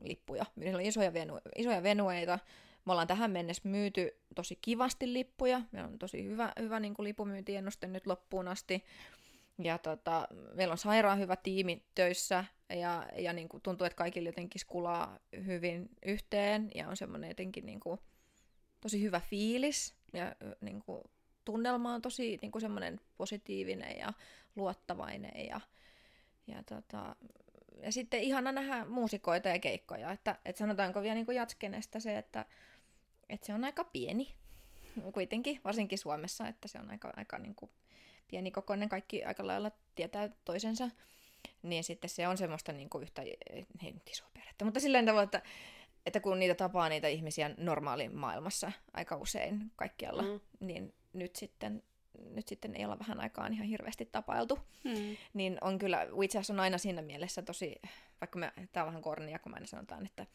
lippuja. Meillä on isoja, venu, isoja venueita. Me ollaan tähän mennessä myyty tosi kivasti lippuja. Meillä on tosi hyvä, hyvä niin kuin lipunmyyntiennuste nyt loppuun asti. Ja tota, meillä on sairaan hyvä tiimi töissä ja, ja niin kuin tuntuu, että kaikille jotenkin skulaa hyvin yhteen. Ja on semmoinen jotenkin niin kuin tosi hyvä fiilis. Ja niin kuin tunnelma on tosi niin kuin semmoinen positiivinen ja luottavainen. Ja, ja tota... Ja sitten ihana nähdä muusikoita ja keikkoja, että, että sanotaanko vielä niin kuin jatskenestä se, että, että se on aika pieni kuitenkin, varsinkin Suomessa, että se on aika, aika niin kuin pienikokoinen, kaikki aika lailla tietää toisensa, niin sitten se on semmoista niin kuin yhtä, ei nyt isoa perhettä, mutta silleen tavalla, että, että kun niitä tapaa niitä ihmisiä normaalin maailmassa aika usein kaikkialla, mm. niin nyt sitten... nyt sitten ei olla vähän aikaan ihan hirveästi tapailtu, hmm. niin on kyllä, We Jazz on aina siinä mielessä tosi, vaikka me, tää on vähän kornia, kun me aina sanotaan, että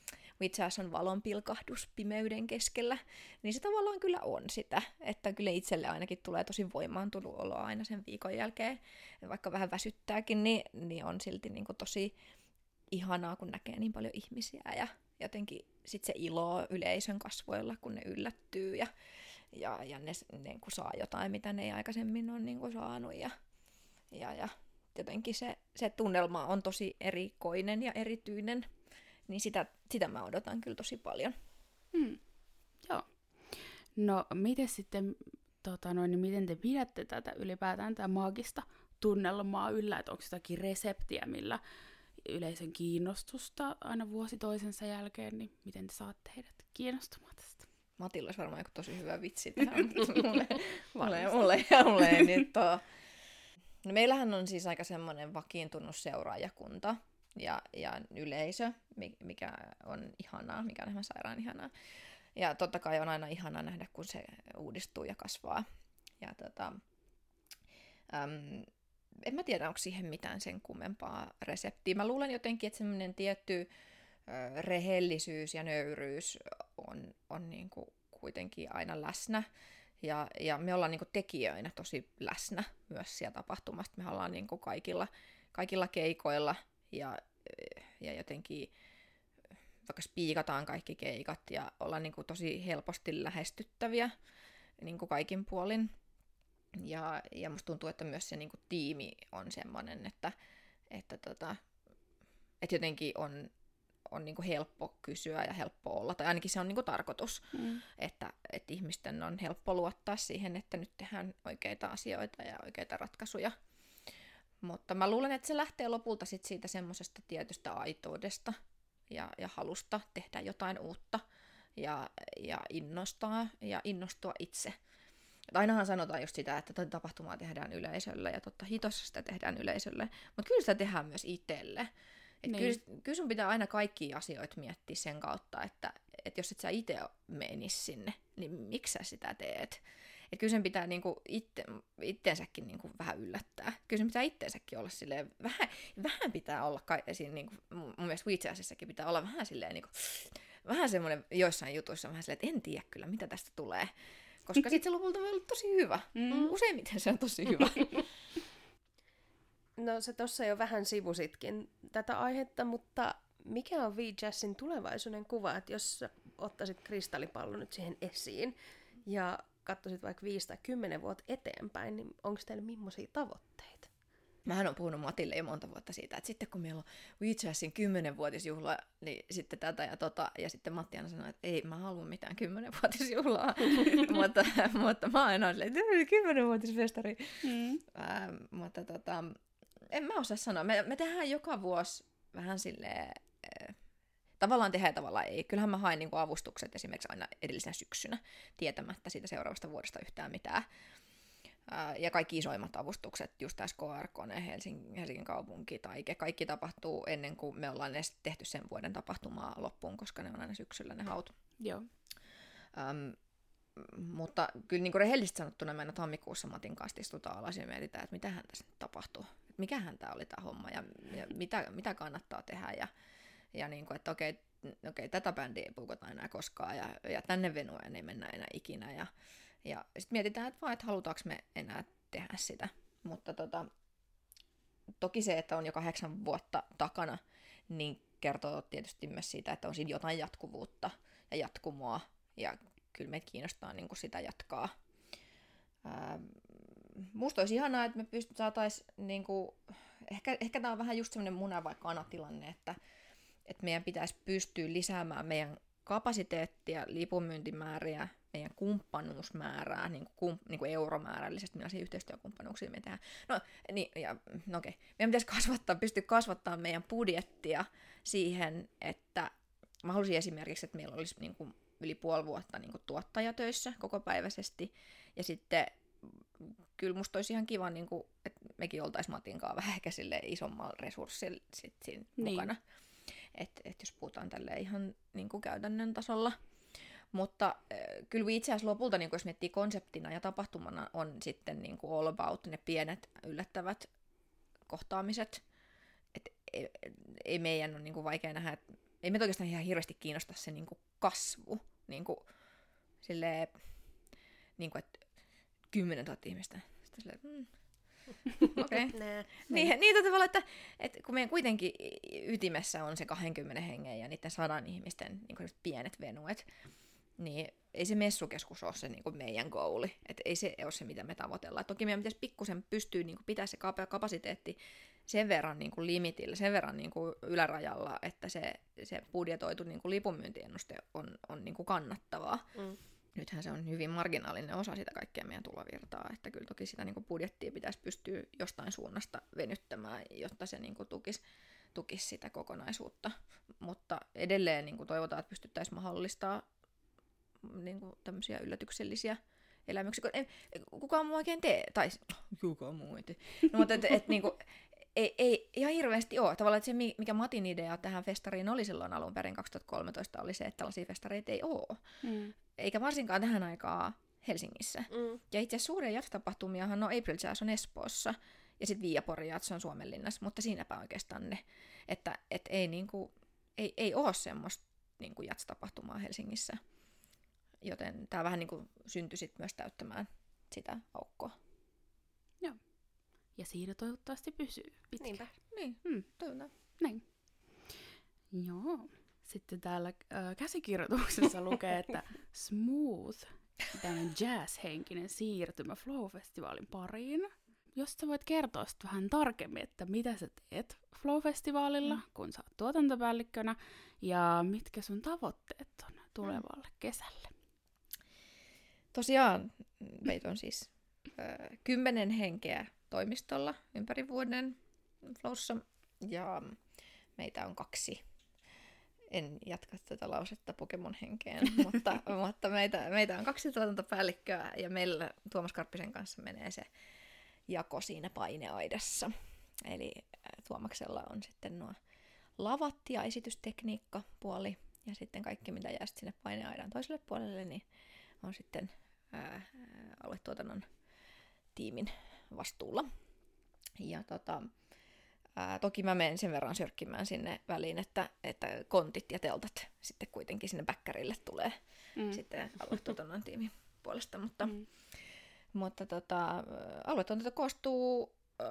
We Jazz on valonpilkahdus pimeyden keskellä, niin se tavallaan kyllä on sitä, että kyllä itselle ainakin tulee tosi voimaantunut oloa aina sen viikon jälkeen, vaikka vähän väsyttääkin, niin, niin on silti niin kuin tosi ihanaa, kun näkee niin paljon ihmisiä ja jotenkin sit se ilo yleisön kasvoilla, kun ne yllättyy ja Ja, ja ne, ne kun saa jotain, mitä ne ei aikaisemmin ole niin kuin saanut. Ja, ja, ja jotenkin se, se tunnelma on tosi erikoinen ja erityinen. Niin sitä, sitä mä odotan kyllä tosi paljon. Hmm. Joo. No, miten sitten, tota noin, miten te pidätte tätä ylipäätään tätä maagista tunnelmaa yllä? Että onko jotakin reseptiä, millä yleisön kiinnostusta aina vuosi toisensa jälkeen? Niin miten te saatte heidät kiinnostumaan tästä? Matilla olisi varmaan joku tosi hyvä vitsi tähän, mutta mulle, mulle, mulle, mulle nyt on. No meillähän on siis aika semmoinen vakiintunut seuraajakunta ja, ja yleisö, mikä on ihanaa, mikä on ihan sairaan ihanaa. Ja totta kai on aina ihanaa nähdä, kun se uudistuu ja kasvaa. Ja tota, äm, en mä tiedä, onko siihen mitään sen kummempaa reseptiä. Mä luulen jotenkin, että semmoinen tietty rehellisyys ja nöyryys on, on niin kuin kuitenkin aina läsnä. Ja, ja me ollaan niin kuin tekijöinä tosi läsnä myös siellä tapahtumassa. Me ollaan niin kuin kaikilla, kaikilla keikoilla ja, ja jotenkin vaikka spiikataan kaikki keikat ja ollaan niin kuin tosi helposti lähestyttäviä niin kuin kaikin puolin. Ja, ja musta tuntuu, että myös se niin kuin tiimi on semmoinen, että, että, tota, että jotenkin on on niinku helppo kysyä ja helppo olla, tai ainakin se on niinku tarkoitus, mm. että et ihmisten on helppo luottaa siihen, että nyt tehdään oikeita asioita ja oikeita ratkaisuja. Mutta mä luulen, että se lähtee lopulta sit siitä semmoisesta tietystä aitoudesta ja, ja halusta tehdä jotain uutta ja, ja innostaa ja innostua itse. Et ainahan sanotaan just sitä, että tapahtumaa tehdään yleisölle ja totta hitossa sitä tehdään yleisölle, mutta kyllä sitä tehdään myös itselle. Niin. Kyllä, kyllä sun pitää aina kaikkia asioita miettiä sen kautta, että, että jos et sä itse menisi sinne, niin miksi sä sitä teet? Et kyllä sen pitää niinku itte, itteensäkin niinku vähän yllättää. Kyllä sen pitää itteensäkin olla silleen, vähän, vähän pitää olla, ka- siinä niinku, mun mielestä We Jazzissäkin pitää olla vähän silleen, niinku, vähän semmoinen joissain jutuissa, vähän silleen, että en tiedä kyllä, mitä tästä tulee. Koska sit se lopulta on ollut tosi hyvä. Mm. Useimmiten se on tosi hyvä. No se tuossa jo vähän sivusitkin tätä aihetta, mutta mikä on We Jazzin tulevaisuuden kuva, että jos ottaisit kristallipallon nyt siihen esiin ja katsoisit vaikka viisi tai kymmenen vuotta eteenpäin, niin onko teillä millaisia tavoitteita? Mähän on puhunut Matille jo monta vuotta siitä, että sitten kun meillä on We Jazzin kymmenvuotisjuhla, niin sitten tätä ja tota, ja sitten Matti aina sanoi, että ei mä halua mitään kymmenvuotisjuhlaa, mutta, mutta mä aina olen silleen, että kymmenvuotisfestari, mm. äh, mutta tota... en mä osaa sanoa. Me, me tehdään joka vuosi vähän silleen, äh, tavallaan tehdään tavallaan ei. Kyllähän mä haen niinku avustukset esimerkiksi aina edellisenä syksynä, tietämättä siitä seuraavasta vuodesta yhtään mitään. Äh, ja kaikki isoimmat avustukset, just tässä K R K, Helsingin, Helsingin kaupunki tai kaikki tapahtuu ennen kuin me ollaan edes tehty sen vuoden tapahtumaa loppuun, koska ne on aina syksyllä ne haut. Joo. Ähm, Mutta kyllä niin kuin rehellisesti sanottuna me aina tammikuussa Matin kanssa istutaan alas ja mietitään, että mitähän tässä nyt tapahtuu. Että mikähän tämä oli tämä homma ja, ja mitä, mitä kannattaa tehdä. Ja, ja niin kuin, että okei, okei, tätä bändiä ei puukota enää koskaan ja, ja tänne venueen ei mennä enää ikinä. Ja, ja sitten mietitään, että vaan, että halutaanko me enää tehdä sitä. Mutta tota, toki se, että on jo kahdeksan vuotta takana, niin kertoo tietysti myös siitä, että on siinä jotain jatkuvuutta ja jatkumoa. Ja kyllä meitä kiinnostaa niin kuin sitä jatkaa. Ää, musta olisi ihanaa, että me pystyt, saatais, niin kuin, ehkä, ehkä tämä on vähän just semmoinen muna vai kana tilanne, että, että meidän pitäisi pystyä lisäämään meidän kapasiteettia, lipunmyyntimääriä, meidän kumppanuusmäärää, niin kuin, kum, niin kuin euromäärällisesti, millaisia yhteistyökumppanuuksia me tehdään. No, niin, ja, no okei. Meidän pitäisi kasvattaa, pystyä kasvattaa meidän budjettia siihen, että mä halusin esimerkiksi, että meillä olisi niin kuin yli puoli vuotta niin kuin tuottajatöissä kokopäiväisesti. Ja sitten kyllä musta olisi ihan kiva, niin kuin, että mekin oltaisiin Matinkaan vähän ehkä isommalla resurssilla sit siinä niin mukana. Että et jos puhutaan tälleen ihan niin kuin käytännön tasolla. Mutta äh, kyllä We Jazz lopulta, niin kuin jos miettii konseptina ja tapahtumana, on sitten niin kuin all about ne pienet yllättävät kohtaamiset. Että ei, ei meidän ole niin kuin vaikea nähdä, että ei meitä oikeastaan ihan hirveästi kiinnosta se niin kuin kasvu. Niin kuin, silleen, niin kuin, että kymmenen tuhatta ihmistä. Sitten silleen, mm. okei. Okay. niin, niin tavalla, että, että kun meidän kuitenkin ytimessä on se kaksikymmentä hengen ja niiden sata ihmisten niin kuin pienet venuet, niin ei se messukeskus ole se niin kuin meidän goali. Että ei se ole se, mitä me tavoitellaan. Toki meidän pitäisi pikkusen pystyä niin kuin pitää se kapasiteetti sen verran niin kuin limitillä, sen verran niin kuin ylärajalla, että se, se budjetoitu niin kuin lipunmyyntiennuste on, on niin kuin kannattavaa. Mm. Nythän se on hyvin marginaalinen osa sitä kaikkea meidän tulovirtaa, että kyllä toki sitä niin kuin budjettia pitäisi pystyä jostain suunnasta venyttämään, jotta se niin kuin tukisi, tukisi sitä kokonaisuutta. Mutta edelleen niin kuin toivotaan, että pystyttäisiin mahdollistamaan niin kuin tämmöisiä yllätyksellisiä elämyksiä. Kukaan muu oikein tee, tai kukaan muu ei tee. No, mutta et, et, niin kuin, Ei, ei ihan hirveästi ole. Tavallaan että se, mikä Matin idea tähän festariin oli silloin alun perin kaksituhattakolmetoista, oli se, että tällaisia festareita ei ole. Mm. Eikä varsinkaan tähän aikaan Helsingissä. Mm. Ja itse asiassa suuria jazztapahtumiahan on April Jazz on Espoossa, ja sitten Viapori Jazz on Suomenlinnassa, mutta siinäpä oikeastaan ne. Että et ei, niinku, ei, ei ole semmoista niinku jazztapahtumaa Helsingissä. Joten tämä vähän niinku syntyi sit myös täyttämään sitä aukkoa. Joo. Ja siinä toivottavasti pysyy pitkään. Niinpä. Niin, mm. toivotaan. Näin. Joo. Sitten täällä äh, käsikirjoituksessa lukee, että smooth, tämmöinen jazz-henkinen siirtymä Flow-festivaalin pariin. Jos sä voit kertoa sitten vähän tarkemmin, että mitä sä teet Flow-festivaalilla, mm. kun sä oot tuotantopäällikkönä, ja mitkä sun tavoitteet on tulevalle mm. kesälle? Tosiaan, meitä on siis äh, kymmenen henkeä toimistolla ympäri vuoden Flowssa, ja meitä on kaksi. En jatka tätä lausetta Pokemon henkeen, mutta, mutta meitä, meitä on kaksi tuotantopäällikköä, ja meillä Tuomas Karppisen kanssa menee se jako siinä paineaidassa. Eli Tuomaksella on sitten nuo lavat ja esitystekniikka puoli, ja sitten kaikki, mitä jää sinne paineaidan toiselle puolelle, niin on sitten ää, aluetuotannon tiimin vastuulla. Ja tota, ää, toki mä menen sen verran sörkkimään sinne väliin, että, että kontit ja teltat sitten kuitenkin sinne bäkkärille tulee mm. sitten aluetuotannon tiimin puolesta. Mutta, mm. mutta tota, aluetuotanto koostuu ää,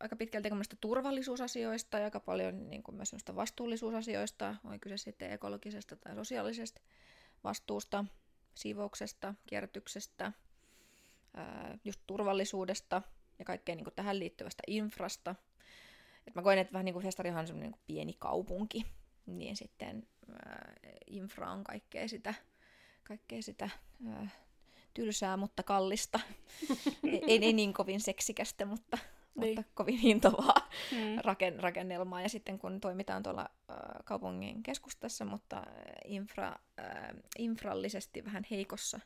aika pitkälti turvallisuusasioista ja aika paljon niin kuin myös vastuullisuusasioista, on kyse sitten ekologisesta tai sosiaalisesta vastuusta, siivouksesta, kierrätyksestä, ää, just turvallisuudesta ja kaikkea niin kuin tähän liittyvästä infrasta. Et mä koen, että vähän niin kuin festarihan on semmoinen niin kuin pieni kaupunki, niin sitten ää, infra on kaikkea sitä, kaikkea sitä ää, tylsää, mutta kallista. ei, ei niin kovin seksikästä, mutta, niin. Mutta kovin hintavaa mm. raken, rakennelmaa. Ja sitten kun toimitaan tuolla äh, kaupungin keskustassa, mutta infra, äh, infrallisesti vähän heikossa,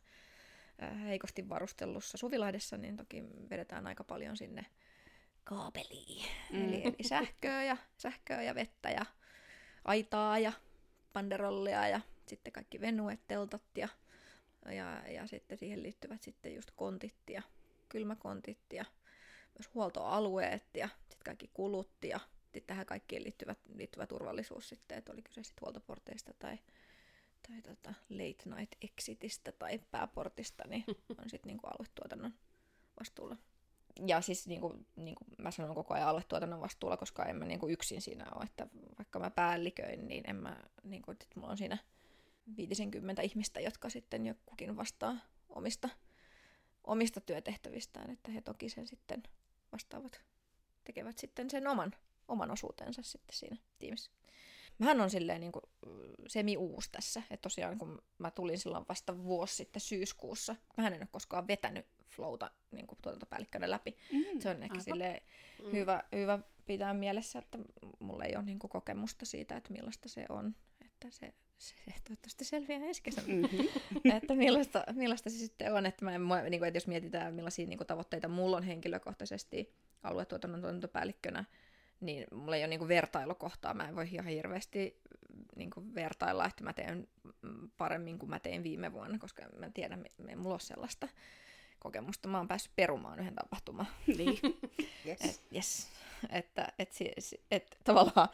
äh, heikosti varustellussa Suvilahdessa, niin toki vedetään aika paljon sinne kaapeliin. Mm. Eli, eli sähköä, ja, sähköä ja vettä ja aitaa ja panderollia ja sitten kaikki venuet, teltat ja, ja, ja sitten siihen liittyvät sitten just kontit ja kylmäkontit ja myös huoltoalueet ja sitten kaikki kulut ja sitten tähän kaikkiin liittyvät, liittyvä turvallisuus sitten, että oli kyse sitten huoltoporteista tai, tai tota late night exitistä tai pääportista, niin on sitten niinku aluetuotannon vastuulla. Ja siis niin kuin, niin kuin mä sanon koko ajan aluetuotannon vastuulla, koska en mä niin kuin yksin siinä ole, että vaikka mä päälliköin, niin en mä, niin kuin, että mulla on siinä viisikymmentä ihmistä, jotka sitten jo kukin vastaa omista, omista työtehtävistään, että he toki sen sitten vastaavat, tekevät sitten sen oman, oman osuutensa sitten siinä tiimissä. Mähän on silleen niin kuin semi-uusi tässä, että tosiaan kun mä tulin silloin vasta vuosi sitten syyskuussa, mähän en ole koskaan vetänyt flowta niin kuin tuotantopäällikkönä läpi. Mm, se on ehkä silleen mm. hyvä, hyvä pitää mielessä, että mulla ei ole niin kuin kokemusta siitä, että millaista se on, että se, se toivottavasti selviää ensi kesänä, mm-hmm. että millaista, millaista se sitten on, että, mä en, niin kuin, että jos mietitään millaisia niin kuin tavoitteita mulla on henkilökohtaisesti aluetuotannon tuotantopäällikkönä, niin mulla ei ole niinku vertailukohtaa. Mä en voi ihan hirveästi niinku vertailla, että mä teen paremmin kuin mä tein viime vuonna, koska mä tiedän, että mulla on sellaista kokemusta. Mä oon päässyt perumaan yhden tapahtumaan. Niin. Yes. Et, yes. Että et, et, et, tavallaan,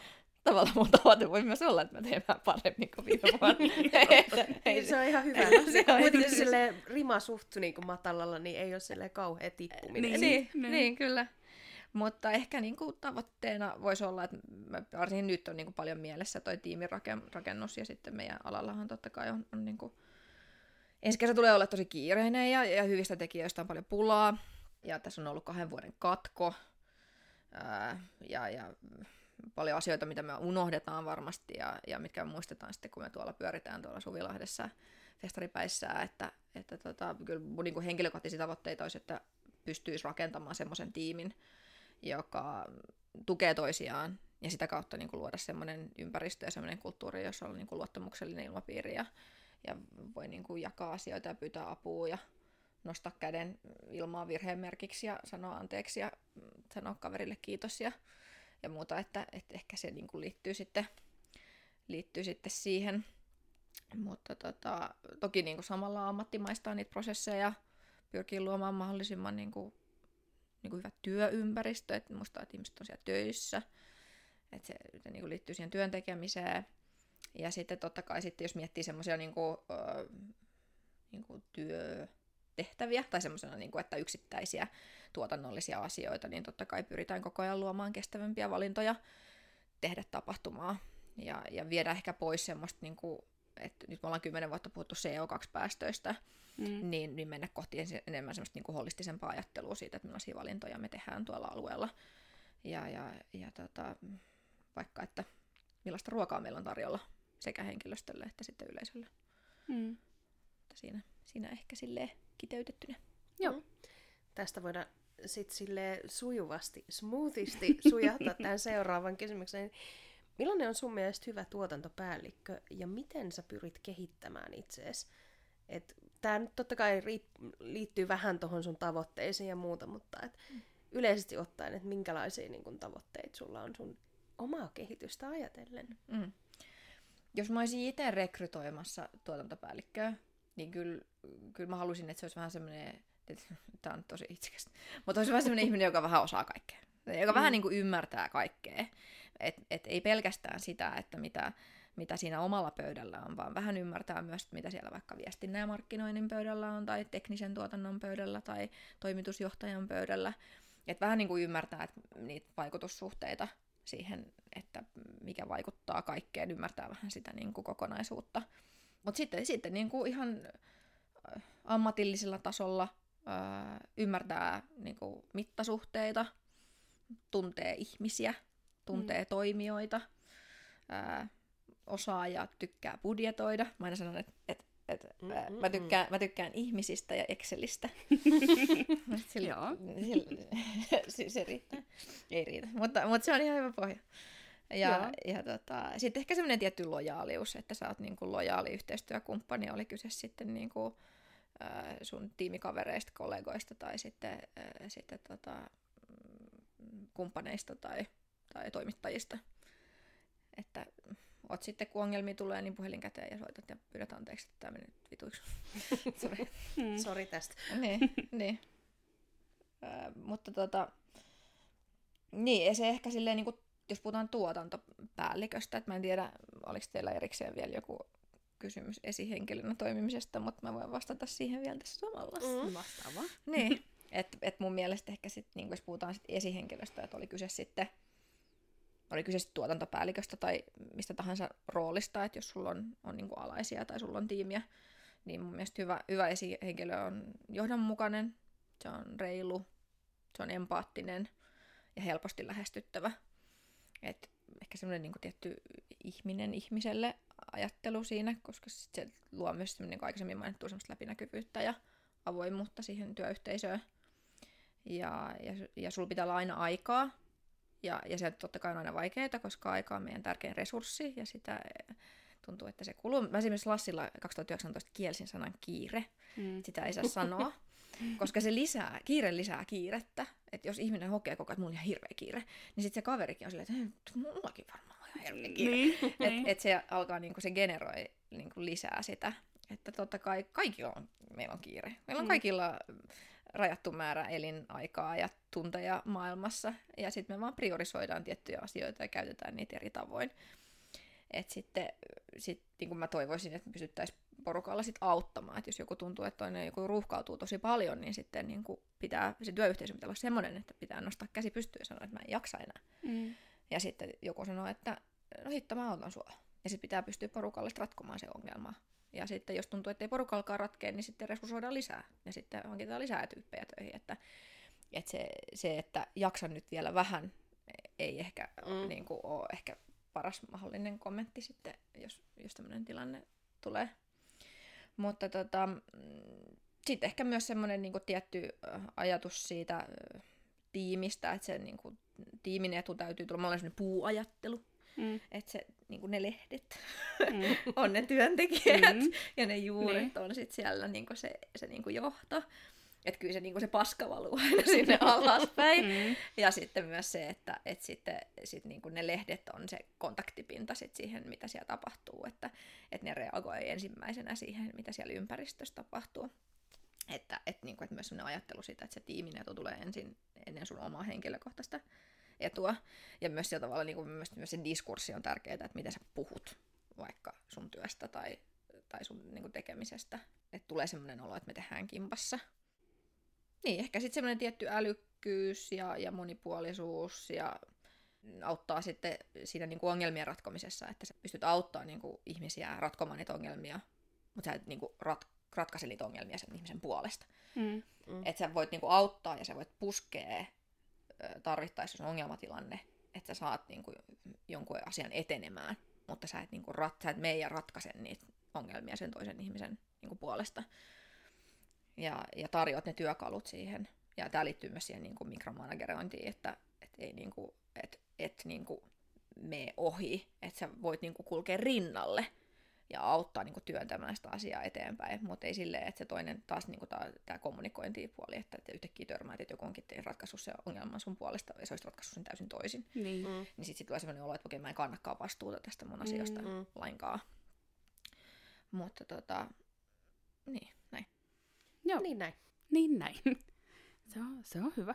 tavallaan mun tavoite voi myös olla, että mä teen vähän paremmin kuin viime vuonna. Se on ihan hyvä. Se on kuitenkin silleen rima suht niinku matalalla, niin ei ole silleen kauhea tippuminen. Niin, niin, niin kyllä. Mutta ehkä niin kuin tavoitteena voisi olla, että varsinkin nyt on niin kuin paljon mielessä toi tiimirakennus ja sitten meidän alallahan totta kai on, on niin kuin... ensi kesä tulee olla tosi kiireinen ja, ja hyvistä tekijöistä on paljon pulaa ja tässä on ollut kahden vuoden katko ää, ja, ja paljon asioita, mitä me unohdetaan varmasti ja, ja mitkä me muistetaan sitten, kun me tuolla pyöritään tuolla Suvilahdessa festaripäissään, että, että tota, kyllä mun niin kuin henkilökohtaisia tavoitteita olisi, että pystyisi rakentamaan semmoisen tiimin, joka tukee toisiaan ja sitä kautta niin kuin luoda semmoinen ympäristö ja semmoinen kulttuuri, jossa on niin kuin luottamuksellinen ilmapiiri ja, ja voi niin kuin jakaa asioita ja pyytää apua ja nostaa käden ilmaan virheen merkiksi ja sanoa anteeksi ja sanoa kaverille kiitos ja, ja muuta, että, että ehkä se niin kuin liittyy, sitten, liittyy sitten siihen. Mutta tota, toki niin kuin samalla ammattimaistaa niitä prosesseja, pyrkii luomaan mahdollisimman niin kuin niin kuin hyvä työympäristö, että muistaa, että ihmiset on siellä töissä, että se, se niin kuin liittyy siihen työn tekemiseen. Ja sitten totta kai, sitten, jos miettii semmoisia niin kuin, äh, niin kuin työtehtäviä tai semmoisena, niin kuin, että yksittäisiä tuotannollisia asioita, niin totta kai pyritään koko ajan luomaan kestävämpiä valintoja, tehdä tapahtumaa ja, ja viedä ehkä pois semmoista, niin kuin, että nyt me ollaan kymmenen vuotta puhuttu C O kaksi -päästöistä, Mm. Niin, niin mennä kohti enemmän semmoista niinku holistisempaa ajattelua siitä, että millaisia valintoja me tehdään tuolla alueella. Ja, ja, ja tota, vaikka, että millaista ruokaa meillä on tarjolla sekä henkilöstölle että sitten yleisölle. Mm. Siinä, siinä ehkä silleen kiteytettynä. Joo. Mm. Tästä voidaan sitten silleen sujuvasti, smoothisti sujahtaa tämän seuraavan kysymykseen. Millainen on sun mielestä hyvä tuotantopäällikkö ja miten sä pyrit kehittämään itseäsi? Et tämä nyt totta kai riipp- liittyy vähän tuohon sun tavoitteisiin ja muuta, mutta et mm. yleisesti ottaen, että minkälaisia niin kun, tavoitteita sulla on sun omaa kehitystä ajatellen. Mm. Jos mä olisin itse rekrytoimassa tuotantopäällikköä, niin kyllä, kyllä mä halusin, että se olisi vähän semmoinen, tämä on tosi itsekäs, mutta olisi vähän semmoinen ihminen, joka vähän osaa kaikkea, joka mm. vähän niin kuin ymmärtää kaikkea. Että et ei pelkästään sitä, että mitä... mitä siinä omalla pöydällä on, vaan vähän ymmärtää myös, mitä siellä vaikka viestinnän ja markkinoinnin pöydällä on, tai teknisen tuotannon pöydällä, tai toimitusjohtajan pöydällä. Että vähän niin kuin ymmärtää että niitä vaikutussuhteita siihen, että mikä vaikuttaa kaikkeen, ymmärtää vähän sitä niin kuin kokonaisuutta. Mutta sitten, sitten niin kuin ihan ammatillisella tasolla ää, ymmärtää niin kuin mittasuhteita, tuntee ihmisiä, tuntee mm. toimijoita, ää, osaa ja tykkää budjetoida. Mä aina sanon, että, että Et mm-hmm. mä, tykkään, mä tykkään ihmisistä ja Excelistä. Sillä, Joo. Sillä, se, se riittää. Ei riitä, mutta, mutta se on ihan hyvä pohja. Ja, ja tota, sitten ehkä semmoinen tietty lojaalius, että sä oot niinku lojaali yhteistyökumppani, oli kyse sitten niinku, äh, sun tiimikavereista, kollegoista tai sitten, äh, sitten tota, kumppaneista tai, tai toimittajista. Että oot sitten, kun ongelmia tulee, niin puhelin käteen ja soitat ja pyydät anteeksi, että tämä meni nyt vituiksi. Sori. Sori tästä. Niin, niin. Äh, mutta tota, niin, ja se ehkä silleen niinku, jos puhutaan tuotantopäälliköstä, että mä en tiedä, oliko teillä erikseen vielä joku kysymys esihenkilönä toimimisesta, mutta mä voin vastata siihen vielä tässä samalla. Mm. Vastaava. Niin, että et mun mielestä ehkä sitten, niin jos puhutaan sit esihenkilöstä, että oli kyse sitten oli kyse sit tuotantopäälliköstä tai mistä tahansa roolista, että jos sulla on, on niinku alaisia tai sulla on tiimiä, niin mun mielestä hyvä, hyvä esihenkilö on johdonmukainen, se on reilu, se on empaattinen ja helposti lähestyttävä. Et ehkä semmoinen niinku tietty ihminen ihmiselle ajattelu siinä, koska sit se luo myös semmoinen niinku aikaisemmin mainittua semmoista läpinäkyvyyttä ja avoimuutta siihen työyhteisöön. Ja, ja, ja sulla pitää olla aina aikaa. Ja, ja se totta kai on aina vaikeaa, koska aika on meidän tärkein resurssi ja sitä tuntuu, että se kuluu. Mä esimerkiksi Lassilla kaksituhattayhdeksäntoista kielsin sanan kiire. Mm. Sitä ei saa sanoa. Koska se lisää, kiire lisää kiirettä, että jos ihminen hokee koko ajan, että mulla on ihan hirveä kiire, niin sitten se kaverikin on silleen, että mullakin varmaan on ihan hirveä kiire. Että et se alkaa, niinku, se generoi niinku, lisää sitä, että totta kai kaikilla on, meillä on kiire. Meillä on kaikilla rajattu määrä elinaikaa ja tunteja maailmassa, ja sitten me vaan priorisoidaan tiettyjä asioita ja käytetään niitä eri tavoin. Että sitten sit, niin kuin mä toivoisin, että me pystyttäisiin porukalla sit auttamaan, että jos joku tuntuu, että toinen joku ruuhkautuu tosi paljon, niin sitten niin kuin pitää, se työyhteisö pitää olla semmoinen, että pitää nostaa käsi pystyyn ja sanoa, että mä en jaksa enää. Mm. Ja sitten joku sanoo, että no hitto, mä autan sua. Ja sitten pitää pystyä porukalle ratkomaan se ongelma. Ja sitten jos tuntuu, että ei porukallakaan ratkea, niin sitten resursoidaan lisää. Ja sitten hankitaan lisää tyyppejä töihin. Että, että se, se, että jaksan nyt vielä vähän, ei ehkä mm. niin kuin ole ehkä paras mahdollinen kommentti sitten, jos, jos tämmöinen tilanne tulee. Mutta tota, sitten ehkä myös semmoinen niinku tietty ajatus siitä ä, tiimistä, että se niinku, tiimin etu täytyy tulla. Mä olen semmoinen puuajattelu, mm. että se, niinku, ne lehdet mm. on ne työntekijät mm. ja ne juuret ne. On sitten siellä niinku se, se niinku johto. Että kyllä se, niinku, se paska valuu aina sinne alaspäin. Mm. Ja sitten myös se, että et sitten, sit, niinku, ne lehdet on se kontaktipinta sit siihen, mitä siellä tapahtuu. Että et ne reagoi ensimmäisenä siihen, mitä siellä ympäristössä tapahtuu. Että et, niinku, et myös sellainen ajattelu siitä, että se tiimin etu tulee ensin ennen sun omaa henkilökohtaista etua. Ja myös sillä tavalla niinku, myös, myös se diskurssi on tärkeää, että miten sä puhut vaikka sun työstä tai, tai sun niinku, tekemisestä. Että tulee sellainen olo, että me tehdään kimpassa. Niin, ehkä sitten semmoinen tietty älykkyys ja, ja monipuolisuus ja auttaa sitten siinä niinku ongelmien ratkomisessa, että sä pystyt auttamaan niinku ihmisiä ratkomaan niitä ongelmia, mutta sä et niinku rat, ratkaise niitä ongelmia sen ihmisen puolesta. Mm. Mm. Että sä voit niinku auttaa ja sä voit puskea tarvittaessa sun ongelmatilanne, että sä saat niinku jonkun asian etenemään, mutta sä et, niinku rat, sä et mee ja ratkaise niitä ongelmia sen toisen ihmisen niinku puolesta. Ja, ja tarjoat ne työkalut siihen. Ja tämä liittyy myös siihen niin kuin mikromanagerointiin, että et ei niin kuin, et, et niin kuin mene ohi. Että sä voit niin kuin kulkea rinnalle ja auttaa niin kuin työntämään sitä asiaa eteenpäin. Mutta ei silleen, että se toinen taas niin kuin tämä kommunikointipuoli, että te yhtäkkiä törmäät, että joku onkin ratkaissut se ongelman sun puolesta ja se olisi ratkaissut sen täysin toisin. Niin, mm. niin sitten sit tulee sellainen olo, että okei, mä en kannakaan vastuuta tästä mun asiasta mm-hmm. lainkaan. Mutta tota, niin, näin. Joo. Niin näin. Niin näin. Se on, se on hyvä.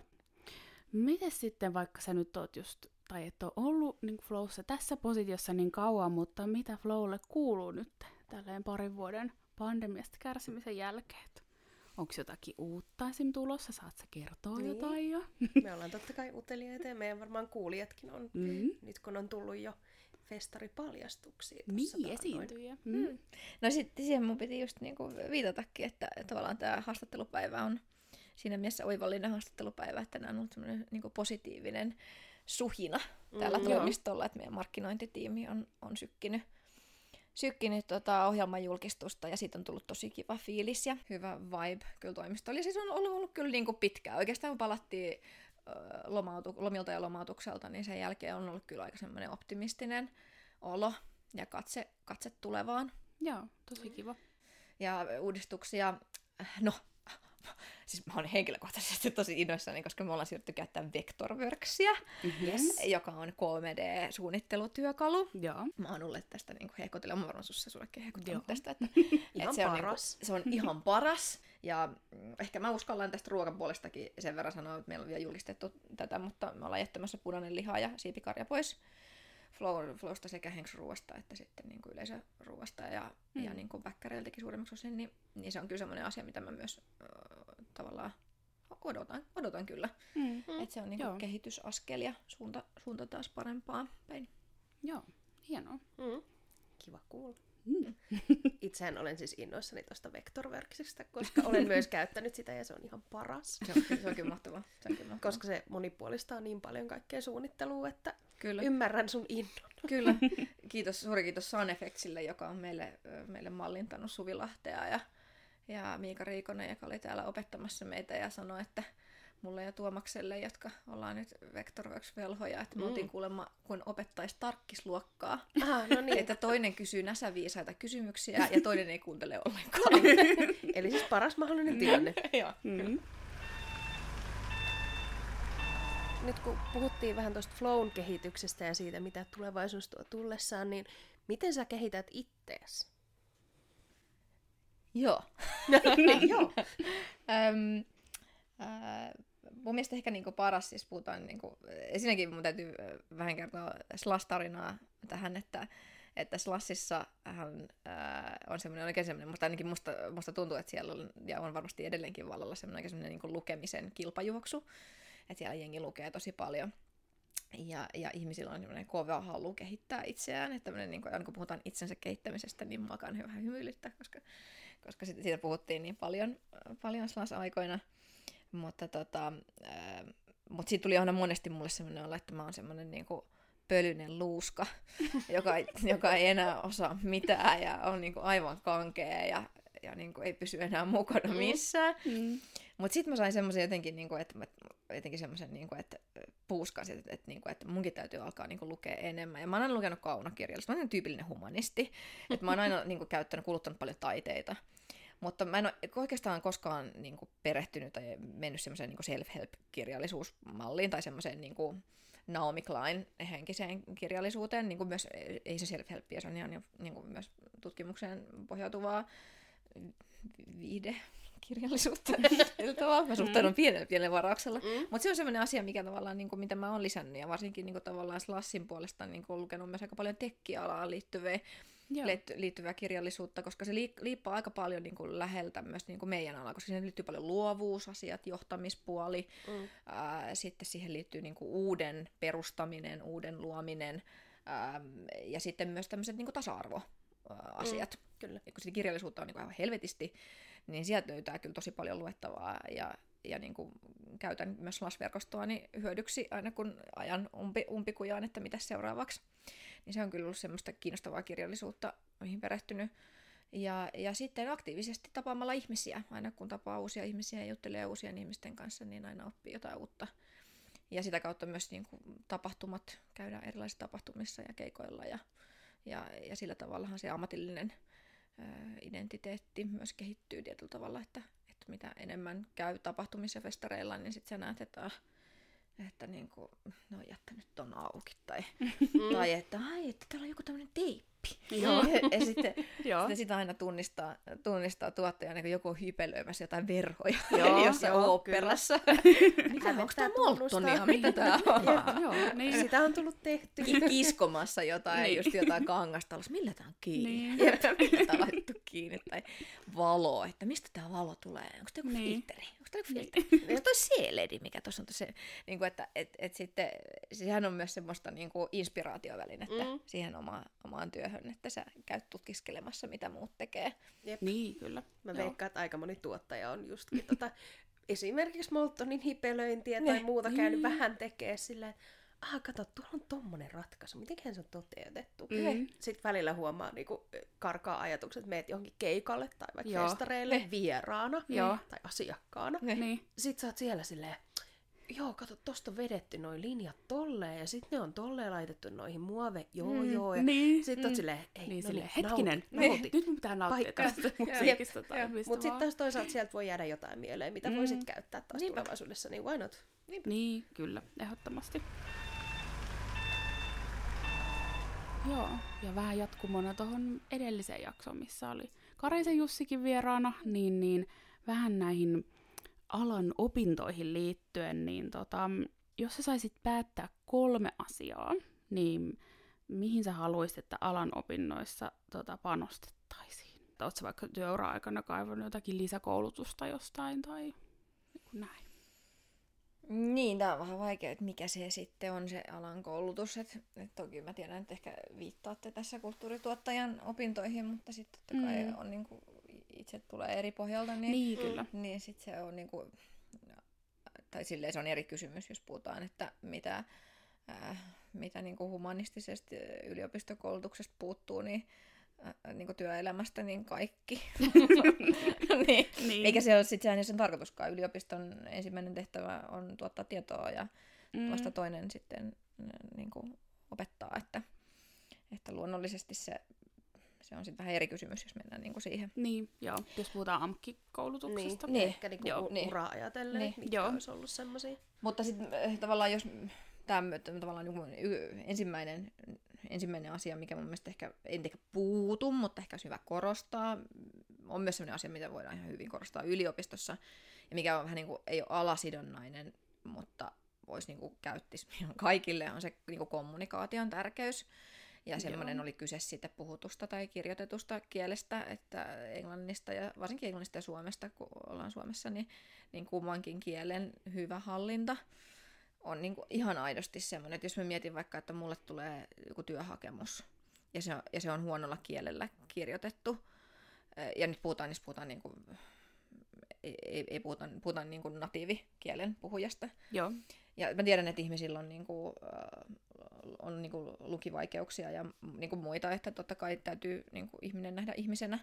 Mites sitten, vaikka sä nyt oot just, tai et oo ollut niin Flowssa tässä positiossa niin kauan, mutta mitä Flowlle kuuluu nyt tälleen parin vuoden pandemiasta kärsimisen jälkeen? Onko jotakin uutta esim. Tulossa? Saat sä kertoa niin. jotain jo? Me ollaan totta kai uteliaita ja meidän varmaan kuulijatkin on, mm-hmm. nyt kun on tullut jo festaripaljastuksia. Niin, esiintyjä. Mm. Mm. No sitten siihen mun piti just niinku viitatakin, että tavallaan tämä haastattelupäivä on siinä mielessä oivallinen haastattelupäivä, että nämä on ollut semmoinen niinku positiivinen suhina täällä mm, toimistolla, joo. että meidän markkinointitiimi on, on sykkinyt sykkinyt tota ohjelman julkistusta ja siitä on tullut tosi kiva fiilis ja hyvä vibe kyllä toimisto. Eli siis on ollut, ollut kyllä niin kuin pitkään. Oikeastaan palattiin lomautu- lomilta ja lomautukselta, niin sen jälkeen on ollut kyllä aika semmoinen optimistinen olo ja katse, katse tulevaan. Joo, tosi kiva. Ja uudistuksia, no, siis mä oon henkilökohtaisesti tosi innoissani, koska me ollaan siirrytty käyttämään Vectorworksia, yes. joka on kolme D-suunnittelutyökalu. Joo. Mä oon ollut tästä niin hehkotella, mä varmaan sussa sullekin hehkottanut tästä. Että, että se, on niin kuin, se on ihan paras. Ja ehkä mä uskallan tästä ruokapuolestakin sen verran sanoa, että meillä on vielä julkistettu tätä, mutta me ollaan jättämässä punainen liha ja siipikarja pois Flow, flowsta sekä henksruuasta että sitten niin kuin yleisöruuasta ja, mm. ja niin kuin väkkäreiltäkin suuremmaksi osin, niin, niin se on kyllä semmoinen asia, mitä mä myös äh, tavallaan odotan, odotan kyllä. Mm. Että se on niin kuin kehitysaskel ja suunta, suunta taas parempaan päin. Joo, hienoa. Mm. Kiva kuulla. Mm. Itsehän olen siis innoissani tuosta Vectorworksista, koska olen myös käyttänyt sitä ja se on ihan paras. Se on, se on kyllä mahtavaa. Se on kyllä mahtavaa. Koska se monipuolistaa niin paljon kaikkea suunnittelua, että kyllä. Ymmärrän sun innon. Kyllä. Kiitos, suuri kiitos SanEffectsille, joka on meille, meille mallintanut Suvi Lahtea ja, ja Miika Riikonen, joka oli täällä opettamassa meitä ja sanoi, että mulle ja Tuomakselle, jotka ollaan nyt Vectorworks-velhoja, että me mm. oltiin kuulemma, kun opettaisi tarkkisluokkaa. Ah, no niin. Että toinen kysyy näsäviisaita kysymyksiä ja toinen ei kuuntele ollenkaan. Eli siis paras mahdollinen tilanne. Joo, mm. kyllä. Nyt kun puhuttiin vähän tuosta flown kehityksestä ja siitä, mitä tulevaisuus tuo tullessaan, niin miten sä kehität itteäsi? Joo. Joo. um, uh, mun mielestä ehkä niinku paras, siis puhutaan, niinku, ensinnäkin mun täytyy vähän kertoa Slash-tarinaa tähän, että, että Slashissa hän äh, on semmoinen oikein semmoinen, mutta ainakin musta, musta tuntuu, että siellä on, ja on varmasti edelleenkin vallalla semmoinen oikein semmoinen niinku lukemisen kilpajuoksu. Että siellä jengi lukee tosi paljon. Ja, ja ihmisillä on semmoinen kova halu kehittää itseään. Että tämmöinen, niin kun, kun puhutaan itsensä kehittämisestä, niin mua kannattaa vähän hymyilyttää, koska, koska siitä puhuttiin niin paljon, paljon Slash-aikoina. Mutta tota, ää, mut siitä tuli aina monesti mulle semmoinen olla, että mä oon semmoinen niin kuin pölyinen luuska, joka, joka ei enää osaa mitään ja on niin kuin aivan kankea ja, ja niin kuin ei pysy enää mukana missään. Mm. Mutta sitten mä sain semmoisen jotenkin, niin kuin, että jotenkin semmoisen, niin kuin, että puuskan, että, että, että, että munkin täytyy alkaa niin kuin, lukea enemmän. Ja mä oon aina lukenut kaunokirjallisuutta, mä oon tyypillinen humanisti. Et mä oon aina niin kuin, käyttänyt, kuluttanut paljon taiteita. Mutta mä en ole oikeastaan koskaan niin kuin, perehtynyt tai mennyt semmoiseen niin kuin self-help-kirjallisuusmalliin tai semmoiseen niin kuin Naomi Klein henkiseen kirjallisuuteen. Niin kuin myös, ei se self-helppiä, se on ihan niin kuin, myös tutkimukseen pohjautuvaa viide. kirjallisuutta. Mä suhtaudun mm. pienellä, pienellä varauksella. Mm. Mutta se on sellainen asia, mikä tavallaan, niin kuin, mitä mä oon lisännyt, ja varsinkin niin kuin, tavallaan Slashin puolesta niin kuin, on lukenut myös aika paljon tekkialaan liittyvää, liittyvää kirjallisuutta, koska se liippaa aika paljon niin kuin, läheltä myös niin kuin meidän alaa, koska siihen liittyy paljon luovuusasiat, johtamispuoli, mm. ää, sitten siihen liittyy niin kuin, uuden perustaminen, uuden luominen, ää, ja sitten myös tämmöiset niin kuin, tasa-arvoasiat. Mm. Kyllä. Ja kun sitä kirjallisuutta on niin kuin, aivan helvetisti, niin sieltä löytää kyllä tosi paljon luettavaa ja, ja niin kuin käytän myös Slash-verkostoani hyödyksi aina kun ajan umpi, umpikujaan, että mitä seuraavaksi. Niin se on kyllä ollut semmoista kiinnostavaa kirjallisuutta, mihin perehtynyt. Ja, ja sitten aktiivisesti tapaamalla ihmisiä. Aina kun tapaa uusia ihmisiä ja juttelee uusien ihmisten kanssa, niin aina oppii jotain uutta. Ja sitä kautta myös niin kuin tapahtumat, käydään erilaisissa tapahtumissa ja keikoilla. Ja, ja, ja sillä tavallahan se ammatillinen identiteetti myös kehittyy tietyllä tavalla, että, että mitä enemmän käy tapahtumissa festareilla, niin sitten sä näet, että, että niin kuin, ne on jättänyt ton auki, tai, mm. tai että, ai, että täällä on joku tämmöinen teippi. Joo. Ja, ja sitten, sitten sitä aina tunnistaa, tunnistaa tuottajana, kun joku on hypelöimässä jotain verhoja jossain oopperassa. Onko tämä molttonia? Mitä tämä on? Ja, joo, niin. Sitä on tullut tehty. Kiskomassa jotain, niin. Just jotain kangastalossa. Millä tämä on kiinni? Niin. Millä tämä on laittu kiinni? Tai valo, että mistä tämä valo tulee? Onko tämä joku niin. filteri? Onko tämä joku filteri? Onko toi C-ledi, mikä tuossa on tuossa? Niin kuin, että et, et sitten, sehän on myös semmoista niin kuin inspiraatiovälinettä mm. siihen omaan, omaan työhön, että sä käyt tutkiskelemassa, mitä muut tekee. Jep. Niin, kyllä. Mä no. veikkaan, että aika moni tuottaja on justkin tota, esimerkiksi Moltonin hipelöintiä tai ne. Muuta käynyt mm. vähän tekee silleen, aha, kato, tuolla on tommonen ratkaisu, mitenköhän se on toteutettu. Mm-hmm. Sitten välillä huomaa niin kuin karkaa ajatukset, että meet johonkin keikalle tai vaikka festareille eh. vieraana joo. tai asiakkaana. Niin. Sitten sä oot siellä silleen, joo, kato, tosta on vedetty noi linjat tolleen, ja sitten ne on tolleen laitettu noihin muove, joo, mm, joo, ja niin, sitten mm. oot silleen, ei, niin, no silleen, niin, hetkinen, nauti, nyt me pitää nauttia tästä musiikista. Mutta sitten taas toisaalta sieltä voi jäädä jotain mieleen, mitä mm. voisit käyttää taas niinpä. Tulevaisuudessa, niin why not? Niinpä. Niin, kyllä, ehdottomasti. Joo, ja vähän jatkumona tuohon edelliseen jaksoon, missä oli Kareisen Jussikin vieraana, niin, niin vähän näihin alan opintoihin liittyen, niin tota, jos sä saisit päättää kolme asiaa, niin mihin sä haluaisit, että alan opinnoissa tota, panostettaisiin? Oletko sä vaikka työura-aikana kaivannut jotakin lisäkoulutusta jostain tai niin kuin näin? Niin, tää on vähän vaikea, että mikä se sitten on se alan koulutus. Et, et toki mä tiedän, että ehkä viittaatte tässä kulttuurituottajan opintoihin, mutta sitten totta kai mm. on niinku itse tulee eri pohjalta, niin, niin, kyllä. niin sit se on niinku, tai silleen se on eri kysymys, jos puhutaan, että mitä, äh, mitä niinku humanistisesta yliopistokoulutuksesta puuttuu, niin äh, niinku työelämästä niin kaikki. niin. Niin. Eikä se ole sit sehän sen tarkoituskaan. Yliopiston ensimmäinen tehtävä on tuottaa tietoa ja mm. vasta toinen sitten niinku opettaa, että, että luonnollisesti se Se on sitten vähän eri kysymys, jos mennään niinku siihen. Niin, joo. Jos puhutaan A M K-koulutuksesta. Niin, ehkä niinku joo, u- uraa ajatellen, niin. mitkä joo. olisi ollut semmoisia. Mutta sitten tavallaan jos tämä tavallaan ensimmäinen, ensimmäinen asia, mikä mun mielestä ehkä, en ehkä puutu, mutta ehkä olisi hyvä korostaa, on myös semmoinen asia, mitä voidaan ihan hyvin korostaa yliopistossa, ja mikä on vähän niin kuin, ei ole alasidonnainen, mutta voisi niinku käyttisi kaikille, on se niinku kommunikaation tärkeys. Ja semmoinen oli kyse siitä puhutusta tai kirjoitetusta kielestä, että englannista ja varsinkin englannista ja suomesta, kun ollaan Suomessa, niin, niin kummankin kielen hyvä hallinta on niin kuin ihan aidosti semmoinen, että jos mä mietin vaikka, että mulle tulee joku työhakemus ja se on, ja se on huonolla kielellä kirjoitettu, ja nyt puhutaan, niin puhutaan niin kuin, ei, ei puhuta, puhutaan niin kuin natiivikielen puhujasta. Joo. Ja mä tiedän, että ihmisillä on, niinku, on niinku lukivaikeuksia ja niinku muita, että totta kai täytyy niinku ihminen nähdä ihmisenä.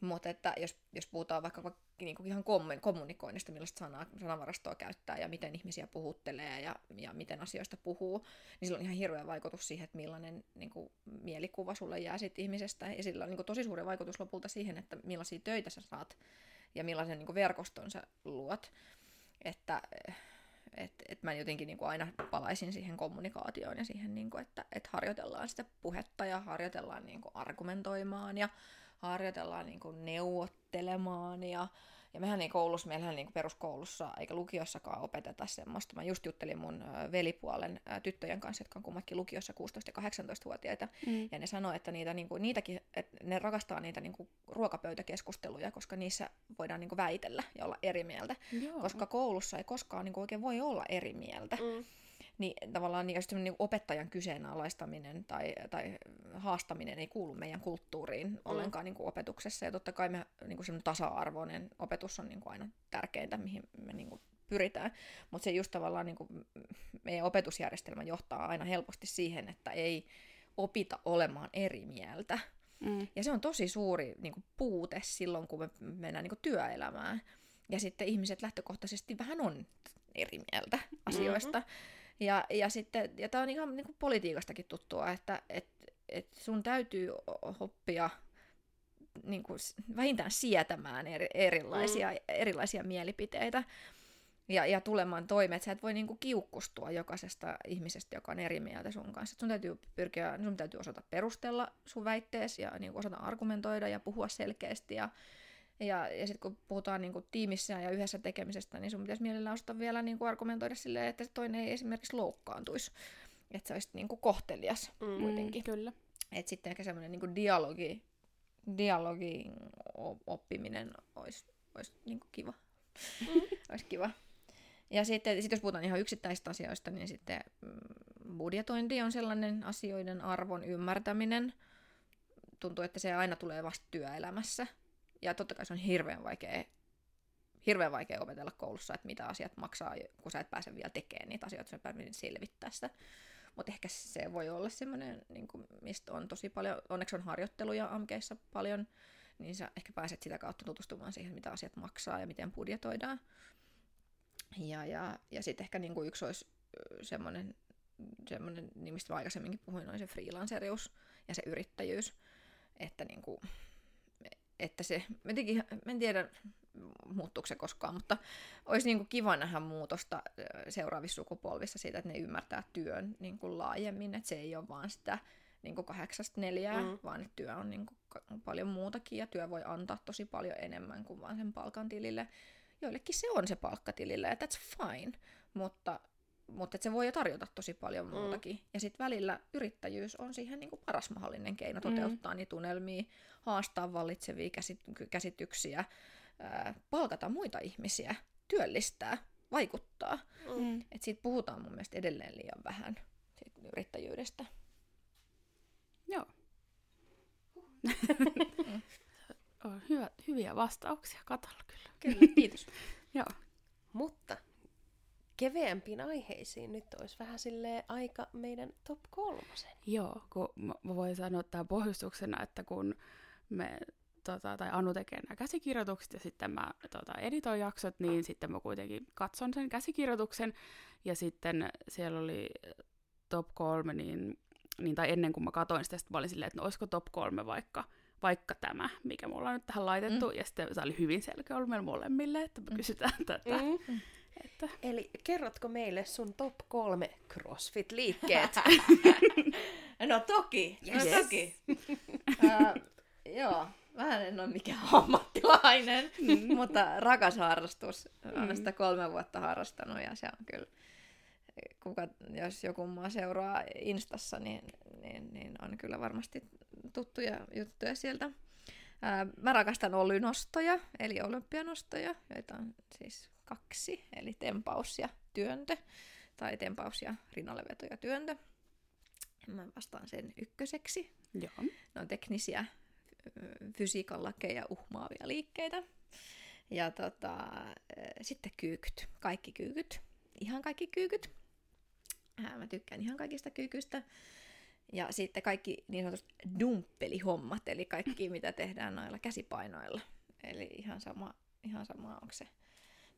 Mutta että jos, jos puhutaan vaikka niinku ihan kommunikoinnista, millaista sanaa, sanavarastoa käyttää ja miten ihmisiä puhuttelee ja, ja miten asioista puhuu, niin sillä on ihan hirveä vaikutus siihen, että millainen niinku mielikuva sulle jää siitä ihmisestä. Ja sillä on niinku tosi suuri vaikutus lopulta siihen, että millaisia töitä sä saat ja millaisen niinku verkoston sä luot. Että... Että et mä jotenkin niinku aina palaisin siihen kommunikaatioon ja siihen, niinku, että et harjoitellaan sitä puhetta ja harjoitellaan niinku argumentoimaan ja harjoitellaan niinku neuvottelemaan. Ja, ja mehän ei koulussa, meillähän niinku peruskoulussa eikä lukiossakaan opeteta semmoista. Mä just juttelin mun velipuolen tyttöjen kanssa, jotka on kummatkin lukiossa kuusitoista- ja kahdeksantoistavuotiaita. Mm. Ja ne sanoi, että niitä, niinku, niitäkin, et ne rakastaa niitä niinku ruokapöytäkeskusteluja, koska niissä voidaan niinku väitellä ja olla eri mieltä. Joo. Koska koulussa ei koskaan niinku oikein voi olla eri mieltä. Mm. Niin tavallaan niin opettajan kyseenalaistaminen tai, tai haastaminen ei kuulu meidän kulttuuriin ollenkaan niin kuin opetuksessa. Ja totta kai me, niin kuin semmoinen tasa-arvoinen opetus on niin kuin aina tärkeintä, mihin me niin kuin pyritään. Mutta se just tavallaan niin kuin meidän opetusjärjestelmä johtaa aina helposti siihen, että ei opita olemaan eri mieltä. Mm. Ja se on tosi suuri niin kuin puute silloin, kun me mennään niin kuin työelämään. Ja sitten ihmiset lähtökohtaisesti vähän on eri mieltä asioista. Mm-hmm. Ja, ja sitten, ja tää on ihan niinku politiikastakin tuttua, että et, et sun täytyy oppia niinku vähintään sietämään eri, erilaisia, mm. erilaisia mielipiteitä ja, ja tulemaan toimeen. Sä et voi niinku kiukkustua jokaisesta ihmisestä, joka on eri mieltä sun kanssa. Et sun täytyy pyrkiä, sun täytyy osata perustella sun väitteesi ja niinku osata argumentoida ja puhua selkeästi. Ja, Ja, ja sitten kun puhutaan niinku tiimissä ja yhdessä tekemisestä, niin sun pitäisi mielellään osata vielä niinku argumentoida silleen, että se toinen ei esimerkiksi loukkaantuisi. Että sä olisit niinku kohtelias mm, kuitenkin. Kyllä. Että sitten ehkä semmoinen niinku dialogi, dialogin oppiminen olisi, olisi niinku kiva. Mm. olisi kiva. Ja sitten sit jos puhutaan ihan yksittäisistä asioista, niin sitten budjetointi on sellainen asioiden arvon ymmärtäminen. Tuntuu, että se aina tulee vasta työelämässä. Ja totta kai se on hirveän vaikea, hirveän vaikea opetella koulussa, että mitä asiat maksaa, kun sä et pääse vielä tekemään niitä asioita, sä pääset selvittää sitä. Mutta ehkä se voi olla semmoinen, niin kuin, mistä on tosi paljon, onneksi on harjoitteluja amkeissa paljon, niin sä ehkä pääset sitä kautta tutustumaan siihen, mitä asiat maksaa ja miten budjetoidaan. Ja, ja, ja sitten ehkä niin kuin yksi olisi semmoinen, semmoinen, mistä mä aikaisemminkin puhuin, oli se freelancerius ja se yrittäjyys. Että, niin kuin, että se, jotenkin, mä en tiedä muuttuuko se koskaan, mutta olisi niin kuin kiva nähdä muutosta seuraavissa sukupolvissa siitä, että ne ymmärtää työn niin kuin laajemmin, että se ei ole vaan sitä niin kuin kahdeksasta neljää, mm. vaan että työ on niin kuin paljon muutakin ja työ voi antaa tosi paljon enemmän kuin vaan sen palkan tilille. Joillekin se on se palkkatilille, ja that's fine, mutta, mutta se voi tarjota tosi paljon muutakin. Mm. Ja sitten välillä yrittäjyys on siihen niinku paras mahdollinen keino toteuttaa mm. niitä unelmia, haastaa vallitsevia käsit- käsityksiä, ää, palkata muita ihmisiä, työllistää, vaikuttaa. Mm. Et siitä puhutaan mun mielestä edelleen liian vähän, siitä yrittäjyydestä. Joo. On hyvä, hyviä vastauksia Katalla kyllä. Kyllä, kiitos. Joo. Mutta keveämpiin aiheisiin nyt olisi vähän silleen aika meidän top kolmosen. Joo, kun mä voin sanoa tämän pohjustuksena, että kun me, tota, tai Anu tekee nämä käsikirjoitukset ja sitten mä tota, editoin jaksot, niin sitten mä kuitenkin katson sen käsikirjoituksen. Ja sitten siellä oli top kolme, niin, niin tai ennen kuin mä katsoin sitä, sitten mä olin silleen, että no olisiko top kolme vaikka... Vaikka tämä, mikä mulla on nyt tähän laitettu, mm. ja sitten se oli hyvin selkeä ollut meillä molemmille, että me kysytään tätä. Mm. Että... Eli kerrotko meille sun top kolme CrossFit-liikkeet? No toki, yes. no toki. uh, joo, vähän en ole mikään ammattilainen, mm. mutta rakas harrastus. Mm. Olen sitä kolme vuotta harrastanut, ja se on kyllä... Kuka, jos joku mua seuraa Instassa, niin, niin, niin on kyllä varmasti tuttuja juttuja sieltä. Ää, mä rakastan olynostoja, eli olympianostoja, joita on siis kaksi, eli tempaus ja työntö, tai tempaus ja rinnalleveto ja työntö. Mä vastaan sen ykköseksi. Joo. Ne on teknisiä, fysiikan lakeja uhmaavia liikkeitä. Ja tota, sitten kyykyt, kaikki kyykyt, ihan kaikki kyykyt. Mä tykkään ihan kaikista kyykyistä. Ja sitten kaikki niin sanotusti dumppelihommat, eli kaikki mitä tehdään noilla käsipainoilla. Eli ihan sama, ihan sama onko se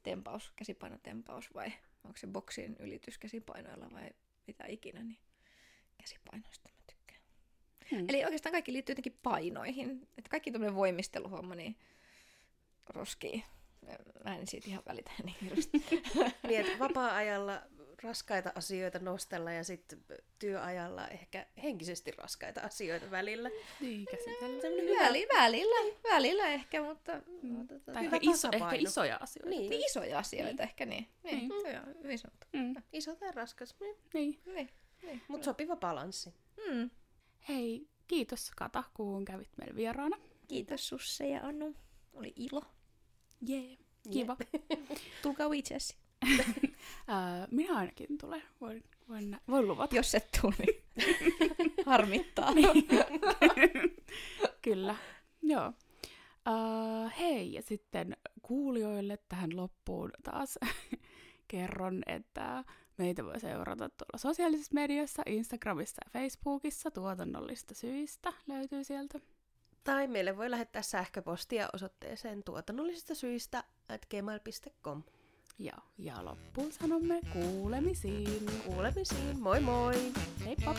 tempaus, käsipainotempaus vai onko se boksin ylitys käsipainoilla vai mitä ikinä, niin käsipainoista mä tykkään. Hmm. Eli oikeastaan kaikki liittyy jotenkin painoihin. Että kaikki tuommoinen voimisteluhomma niin roskii. Mä en siitä ihan välitä niin hirveästi. Niin, vapaa-ajalla raskaita asioita nostella ja sitten työajalla ehkä henkisesti raskaita asioita välillä. Niin, käsitellään. Väli, välillä, välillä ehkä, mutta... Mm. Tai hyvä iso, ehkä isoja asioita. Niin, niin isoja asioita niin. ehkä, niin. niin mm. Se on hyvin sanottu. Mm. Iso tai raskas. Niin. niin. niin. niin. Mutta sopiva balanssi. Mm. Hei, kiitos Kata, kun kävit meillä vieraana. Kiitos Susse ja Anu. Oli ilo. Jee, yeah. kiva. Yeah. Tulkaa We Jazziin. Minä ainakin tulen. Voin, voin, nä- voin luvata. Jos et tule, niin harmittaa. Kyllä. Joo. Uh, hei, ja sitten kuulijoille tähän loppuun taas kerron, että meitä voi seurata tuolla sosiaalisessa mediassa, Instagramissa ja Facebookissa tuotannollista syistä löytyy sieltä. Tai meille voi lähettää sähköpostia osoitteeseen tuotannollisista syistä at gmail piste com. Ja, ja loppuun sanomme kuulemisiin. Kuulemisiin. Moi moi. Heippa.